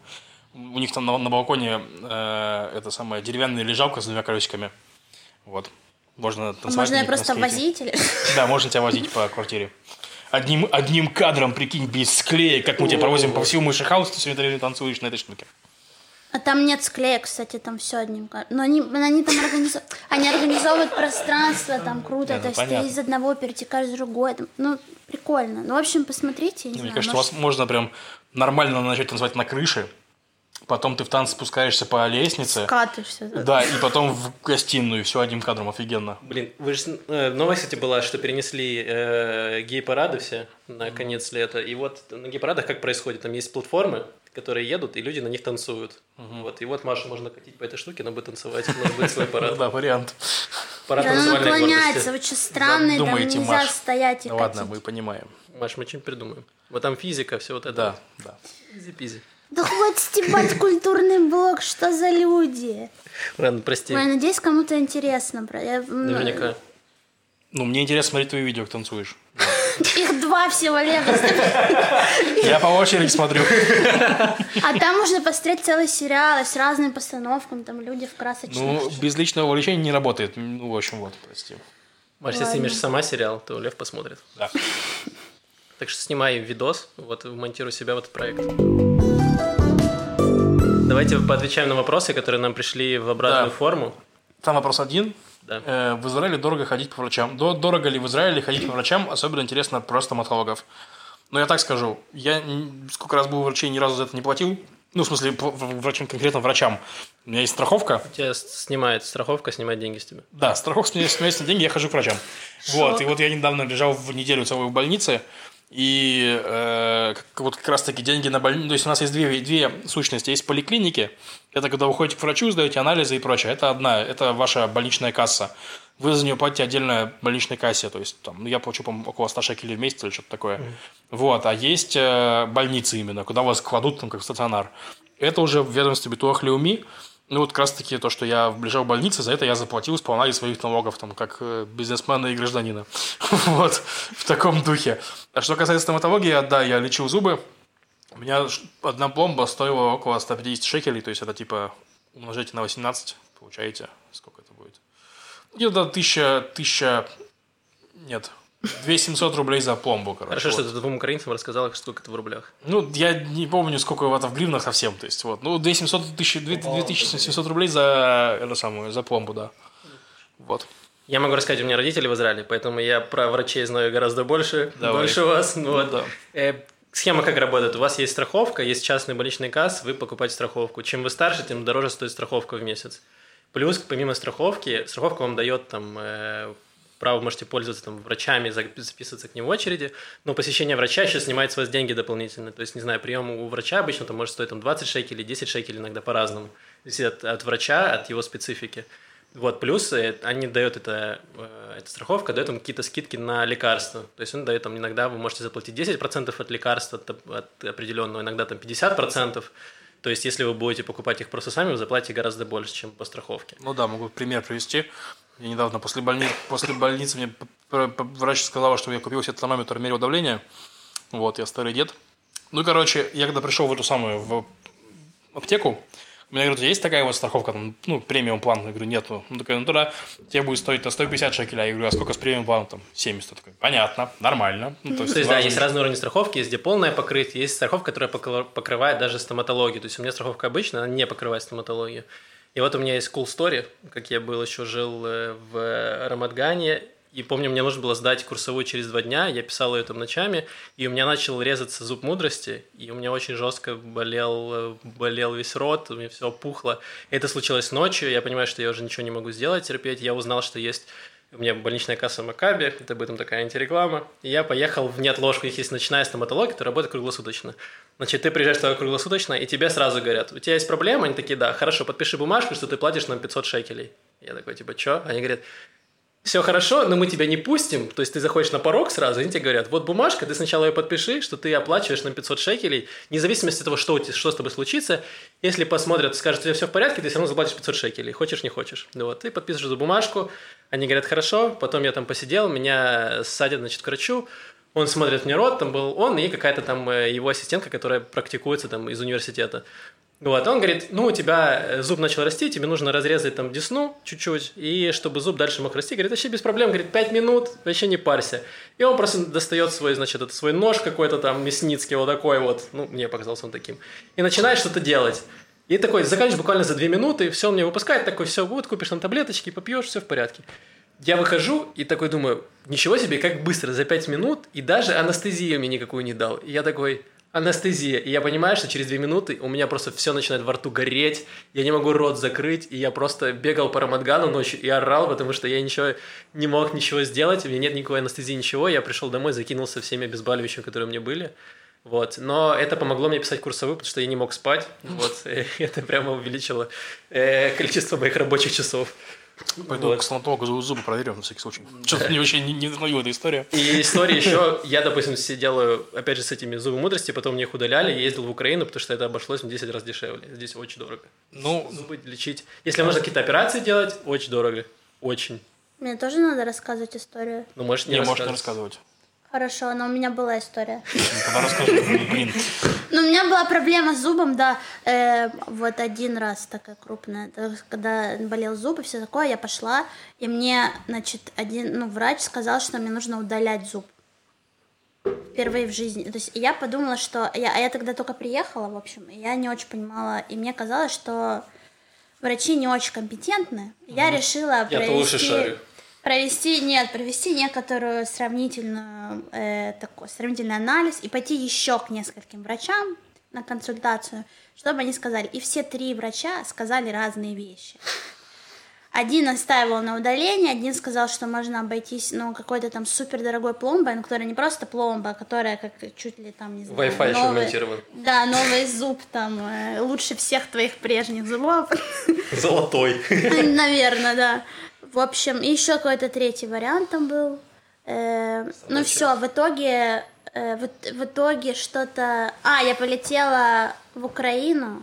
У них там на балконе эта самая деревянная лежалка с 2 колесиками. Вот. Можно танцевать. Можно я просто возить? Или... Да, можно тебя возить по квартире. Одним кадром, прикинь, без склеек, как мы тебя провозим по всему Мышехаусу, ты сегодня танцуешь на этой штуке. А там нет склеек, кстати, там все одним кадром. Но они там организовывают пространство, там круто, да, то есть ты из одного перетекаешь в другой. Там, ну, прикольно. Ну, в общем, посмотрите. Мне кажется, у вас можно прям нормально начать танцевать на крыше. Потом ты в танце спускаешься по лестнице. Скатываешься. Да, и потом в гостиную. Все одним кадром, офигенно. Блин, вы же новость, кстати, была, что перенесли гей-парады все на конец лета. И вот на гей-парадах как происходит? Там есть платформы, которые едут, и люди на них танцуют. Вот. И вот Машу можно катить по этой штуке, она будет танцевать. У нас будет свой парад. Да, вариант. Парад танцевальной гордости. Она наклоняется, очень странный, там нельзя стоять и катить. Ладно, мы понимаем. Маш, мы чем придумаем? Вот там физика, все вот это. Да, да. Изи-пизи. Да хватит стебать культурный блог, что за люди. Ладно, прости. Я надеюсь, кому-то интересно. Наверняка. Ну, мне интересно смотреть твои видео, как танцуешь. Их два всего, Лев. Я по очереди смотрю. А там можно посмотреть целый сериал с разными постановками, там люди в красочных. Ну, без личного увлечения не работает. Ну, в общем, вот, прости. Маша, если снимешь сама сериал, то Лев посмотрит. Да. Так что снимай видос, вот, монтируй себя в этот проект. Давайте поотвечаем на вопросы, которые нам пришли в обратную форму. Там вопрос один. Да. В Израиле дорого ходить по врачам. Дорого ли в Израиле ходить по врачам? Особенно интересно про стоматологов. Но я так скажу, я сколько раз был у врачей, ни разу за это не платил. Ну, в смысле, врачам, конкретно врачам. У меня есть страховка. У тебя страховка снимает деньги с тебя. Да, страховка снимает деньги, я хожу к врачам. Вот, и вот я недавно лежал в неделю целую в больнице. И вот как раз-таки деньги на больницу. То есть у нас есть две сущности. Есть поликлиники. Это когда вы ходите к врачу, сдаете анализы и прочее. Это одна, это ваша больничная касса. Вы за нее платите отдельно больничной кассе. То есть там, ну, я плачу, по-моему, около 100 шекелей в месяц или что-то такое. Вот. А есть больницы именно, куда вас кладут там, как в стационар. Это уже в ведомстве Битуах Леуми. Ну вот как раз-таки то, что я лежал в больнице, за это я заплатил сполна из своих налогов, там, как бизнесмена и гражданина. Вот, в таком духе. А что касается стоматологии, да, я лечил зубы. У меня одна пломба стоила около 150 шекелей, то есть это типа умножите на 18, получаете, сколько это будет? Где-то 2700 рублей за пломбу, короче. Хорошо, вот. Что ты двум украинцам рассказал, сколько это в рублях. Ну, я не помню, сколько это в гривнах совсем, то есть, вот. Ну, 2700 рублей за пломбу, да. Вот. Я могу рассказать, у меня родители в Израиле, поэтому я про врачей знаю гораздо больше. Давай. Больше вас. Ну, вот. Да. Схема как работает? У вас есть страховка, есть частный больничный касс, вы покупаете страховку. Чем вы старше, тем дороже стоит страховка в месяц. Плюс, помимо страховки, страховка вам дает там... право можете пользоваться там, врачами, записываться к ним в очереди, но посещение врача еще снимает с вас деньги дополнительно. То есть, не знаю, прием у врача обычно там, может стоить там, 20 шекелей, 10 шекелей, иногда по-разному. Зависит от врача, от его специфики. Вот, плюс они дают эта страховка, дает им какие-то скидки на лекарства. То есть, он дает там иногда, вы можете заплатить 10% от лекарства, от определенного, иногда там 50%. То есть, если вы будете покупать их просто сами, вы заплатите гораздо больше, чем по страховке. Ну да, могу пример привести. Я недавно после больницы мне врач сказал, что я купил себе тонометр, мерил давление. Вот, я старый дед. Ну, короче, я когда пришел в эту самую в аптеку, мне говорят, есть такая вот страховка, там, ну, премиум план. Я говорю, нету. Ну, такая, ну, тогда тебе будет стоить 150 шекеля. Я говорю, а сколько с премиум планом? Там 70. Такой, понятно, нормально. Ну, то есть, да, есть разные уровни страховки, есть где полное покрытие, есть страховка, которая покрывает даже стоматологию. То есть, у меня страховка обычная, она не покрывает стоматологию. И вот у меня есть cool story, как я жил в Рамадгане, и помню, мне нужно было сдать курсовую через 2 дня, я писал ее там ночами, и у меня начал резаться зуб мудрости, и у меня очень жестко болел весь рот, у меня все опухло. Это случилось ночью, я понимаю, что я уже ничего не могу сделать, терпеть, я узнал, что есть... У меня больничная касса Макаби, это будет там такая антиреклама. И я поехал в неотложку, их есть ночная стоматология, которая работает круглосуточно. Значит, ты приезжаешь туда круглосуточно, и тебе сразу говорят, у тебя есть проблемы? Они такие, да, хорошо, подпиши бумажку, что ты платишь нам 500 шекелей. Я такой, типа, чё? Они говорят, все хорошо, но мы тебя не пустим. То есть, ты заходишь на порог сразу, и они тебе говорят, вот бумажка, ты сначала ее подпиши, что ты оплачиваешь нам 500 шекелей, независимо от того, что с тобой случится. Если посмотрят, скажут, у тебя все в порядке, ты все равно заплатишь 500 шекелей, хочешь, не хочешь. Вот, ты подпишешь эту бумажку. Они говорят, хорошо, потом я там посидел, меня ссадят, значит, к врачу, он смотрит мне рот, там был он и какая-то там его ассистентка, которая практикуется там из университета. Вот, он говорит, ну, у тебя зуб начал расти, тебе нужно разрезать там десну чуть-чуть, и чтобы зуб дальше мог расти, говорит, вообще без проблем, говорит, 5 минут, вообще не парься. И он просто достает свой, значит, это свой нож какой-то там мясницкий, вот такой вот, ну, мне показался он таким, и начинает что-то делать. И такой, заканчиваешь буквально за 2 минуты, все, он мне выпускает, такой, все, вот, купишь там таблеточки, попьешь, все в порядке. Я выхожу и такой думаю, ничего себе, как быстро, за 5 минут, и даже анестезию мне никакую не дал. И я такой, анестезия. И я понимаю, что через 2 минуты у меня просто все начинает во рту гореть, я не могу рот закрыть, и я просто бегал по Рамадгану ночью и орал, потому что я не мог ничего сделать, у меня нет никакой анестезии, ничего. Я пришел домой, закинулся всеми обезболивающими, которые у меня были. Вот. Но это помогло мне писать курсовую, потому что я не мог спать. Вот. Это прямо увеличило количество моих рабочих часов. Пойду к стоматологу зубы проверю на всякий случай. Что-то мне вообще не вдохновила эта история. И история еще. Я, допустим, делаю, опять же, с этими зубами мудрости, потом мне их удаляли, ездил в Украину, потому что это обошлось в 10 раз дешевле. Здесь очень дорого. Ну, зубы лечить. Если нужно какие-то операции делать, очень дорого. Очень. Мне тоже надо рассказывать историю? Ну, можешь не рассказывать. Можешь не рассказывать. Хорошо, но у меня была история. Тогда расскажи, блин. Ну, у меня была проблема с зубом, да. Вот один раз такая крупная. Когда болел зуб и все такое, я пошла, и мне, значит, один врач сказал, что мне нужно удалять зуб. Впервые в жизни. То есть я подумала, что... А я тогда только приехала, в общем, и я не очень понимала. И мне казалось, что врачи не очень компетентны. Я решила провести некоторую сравнительный анализ и пойти еще к нескольким врачам на консультацию, чтобы они сказали. И все три врача сказали разные вещи. Один настаивал на удалении, один сказал, что можно обойтись, какой-то там супердорогой пломбой, но которая не просто пломба, а которая как чуть ли там, не знаю... Wi-Fi еще монтирован. Да, новый зуб там, лучше всех твоих прежних зубов. Золотой. Наверное, да. В общем, еще какой-то третий вариант там был. Ну все, в итоге что-то... Я полетела в Украину,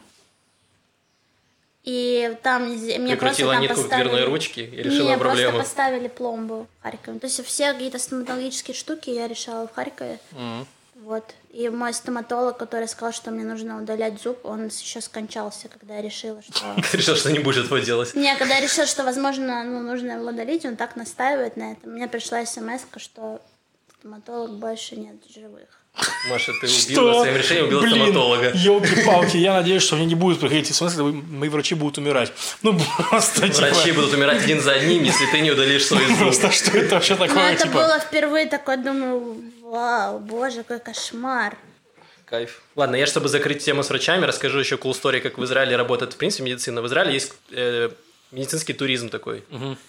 и там мне просто там нитку поставили... дверной ручки и решила мне проблему. Мне просто поставили пломбу в Харькове. То есть все какие-то стоматологические штуки я решала в Харькове. Mm-hmm. Вот. И мой стоматолог, который сказал, что мне нужно удалять зуб, он еще скончался, когда я решила, что... Решил, что не будешь этого делать. Не, когда я решила, что, возможно, нужно его удалить, он так настаивает на этом. Мне пришла смс-ка, что стоматолог больше нет живых. Маша, ты убила своим решением, убила стоматолога. Ёлки-палки, я надеюсь, что мне не будут приходить смс, когда мои врачи будут умирать. Ну, просто типа... Врачи будут умирать один за одним, если ты не удалишь свои зубы. Просто что это вообще такое? Ну, это было впервые такое, думаю, вау, боже, какой кошмар. Кайф. Ладно, я, чтобы закрыть тему с врачами, расскажу еще cool story, как в Израиле работает, в принципе, медицина. В Израиле есть... медицинский туризм такой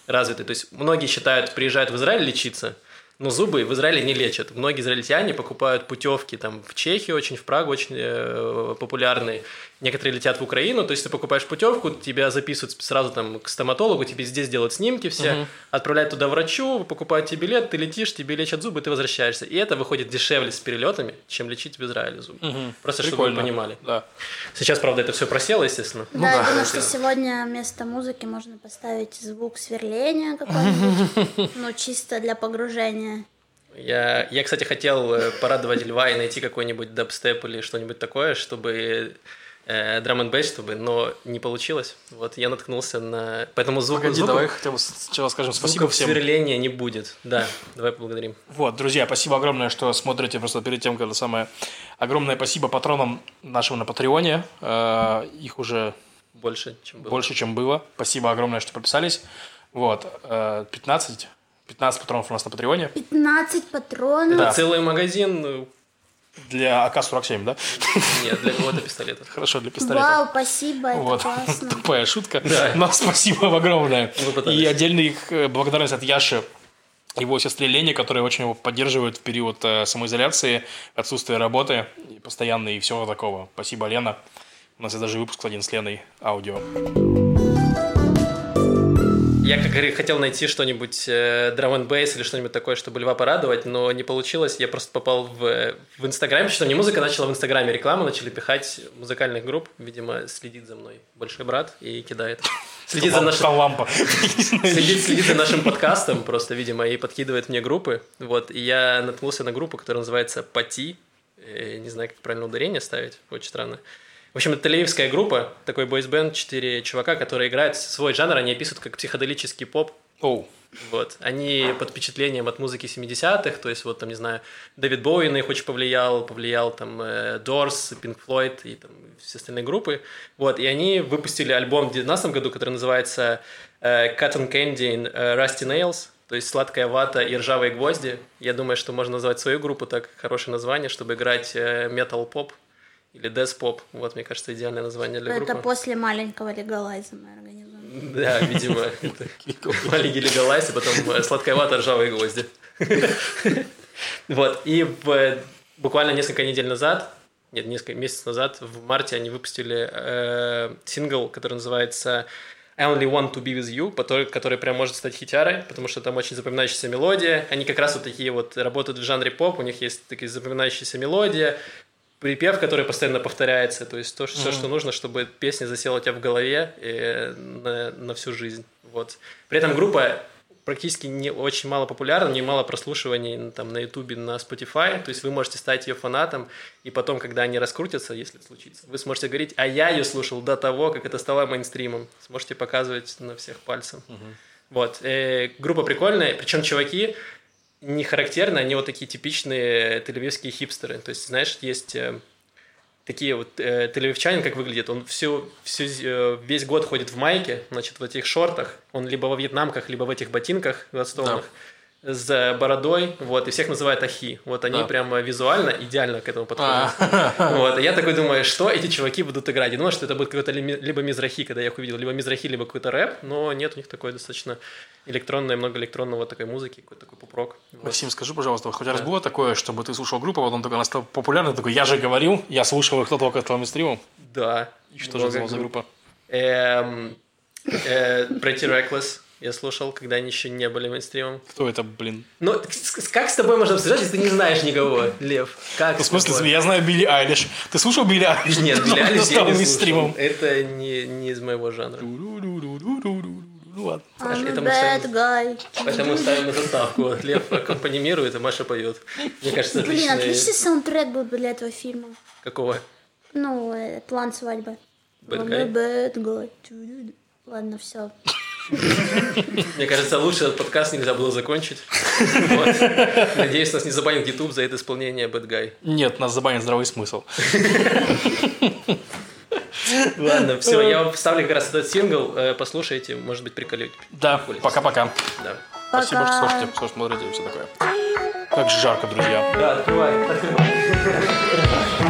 развитый. То есть, многие считают, приезжают в Израиль лечиться, но зубы в Израиле не лечат. Многие израильтяне покупают путевки там, в Чехию, очень в Прагу, очень популярные. Некоторые летят в Украину. То есть, ты покупаешь путевку, тебя записывают сразу там, к стоматологу, тебе здесь делают снимки все, отправляют туда врачу, покупают тебе билет, ты летишь, тебе лечат зубы, ты возвращаешься. И это выходит дешевле с перелетами, чем лечить в Израиле зубы. Просто прикольно, чтобы вы понимали. Да. Сейчас, правда, это все просело, естественно. Да, я думаю, что сегодня вместо музыки можно поставить звук сверления какой-нибудь, чисто для погружения. Я, кстати, хотел порадовать льва и найти какой-нибудь дабстеп или что-нибудь такое, чтобы драм-н-бейс, но не получилось. Вот, я наткнулся на... Поэтому звук... Погоди, давай хотя бы сначала скажем спасибо всем. Сверления не будет. Да, давай поблагодарим. Вот, друзья, спасибо огромное, что смотрите. Просто перед тем, когда самое огромное спасибо патронам нашего на Патреоне. Их уже... Больше, чем было. Спасибо огромное, что подписались. Вот, 15 патронов у нас на Патреоне. 15 патронов? Да. Целый магазин. Для АК-47, да? Нет, для кого-то пистолета. Хорошо, для пистолета. Вау, спасибо, это классно. Тупая шутка, но спасибо огромное. И отдельный благодарность от Яши, его сестре Лене, которая очень его поддерживает в период самоизоляции, отсутствия работы, постоянно и всего такого. Спасибо, Лена. У нас есть даже выпуск один с Леной аудио. Я хотел найти что-нибудь драм-н-бейс или что-нибудь такое, чтобы льва порадовать, но не получилось. Я просто попал в Инстаграм, потому что мне музыка начала в Инстаграме, рекламу начали пихать музыкальных групп. Видимо, следит за мной большой брат и кидает. Следит за нашим подкастом просто, видимо, и подкидывает мне группы. Вот, и я наткнулся на группу, которая называется «Пати». Не знаю, как правильно ударение ставить, очень странно. В общем, это тель-авивская группа, такой бойсбенд, 4 чувака, которые играют свой жанр, они описывают как психоделический поп. Вот. Они под впечатлением от музыки 70-х, то есть, вот там, не знаю, Дэвид Боуи на их очень повлиял там Дорс, Пинк Флойд и там все остальные группы. Вот, и они выпустили альбом в 2019 году, который называется Cotton Candy and Rusty Nails, то есть сладкая вата и ржавые гвозди. Я думаю, что можно назвать свою группу так, хорошее название, чтобы играть метал-поп. Или Death Pop. Вот, мне кажется, идеальное название для группы. Это после маленького легалайза мы организуем. Да, видимо. Маленький легалайз, и потом сладкая вата, ржавые гвозди. Вот. И буквально несколько недель назад, нет, несколько месяцев назад, в марте они выпустили сингл, который называется I Only Want to Be With You, который прям может стать хитярой, потому что там очень запоминающаяся мелодия. Они как раз вот такие вот работают в жанре поп, у них есть такие запоминающиеся мелодия, припев, который постоянно повторяется, то есть то, что, все, что нужно, чтобы песня засела у тебя в голове и на всю жизнь. Вот. При этом группа практически не очень мало популярна, не мало прослушиваний там, на Ютубе, на Spotify, то есть вы можете стать ее фанатом, и потом, когда они раскрутятся, если случится, вы сможете говорить, а я ее слушал до того, как это стало мейнстримом, сможете показывать на всех пальцем. Вот. Группа прикольная, причем чуваки не характерны, они вот такие типичные тель-авивские хипстеры, то есть, знаешь, есть такие вот тель-авивчанин, как выглядит, он весь год ходит в майке, значит, в этих шортах, он либо во вьетнамках, либо в этих ботинках отстойных, с бородой, вот, и всех называют ахи. Вот они прямо визуально идеально к этому подходят. Вот, и я такой думаю, что эти чуваки будут играть. Я думал, что это будет какой-то либо мизрахи, когда я их увидел, либо мизрахи, либо какой-то рэп, но нет, у них такой достаточно электронной, много электронного такой музыки, какой-то такой поп-рок. Максим, вот. Скажи, пожалуйста, хоть раз было такое, чтобы ты слушал группу, а потом только она стала популярной, такой, я же говорил, я слушал их до того, как стал мейнстримом? Да. И что же это была за группа? Pretty Reckless. Я слушал, когда они еще не были мейнстримом. Кто это, блин? Ну, как с тобой можно обсуждать, если ты не знаешь никого, Лев? Как ну, в смысле, я знаю Билли Айлиш. Ты слушал Билли Айлиш? Нет, Билли Айлиш я не слушал. Это не из моего жанра. Ну ладно. Это мы ставим на заставку. Лев аккомпанирует, а Маша поет. Мне кажется, отлично. Блин, отличный саундтрек был для этого фильма. Какого? Ну, план свадьбы. Бэд-гай. Ладно, все. Мне кажется, лучше этот подкаст нельзя было закончить. Вот. Надеюсь, нас не забанит YouTube за это исполнение Bad Guy. Нет, нас забанит здравый смысл. Ладно, все, я вставлю как раз этот сингл. Послушайте, может быть, приколите. Да, пока-пока. Да. Спасибо, что слушаете, что смотрите и все такое. Как же жарко, друзья. Да, открывай.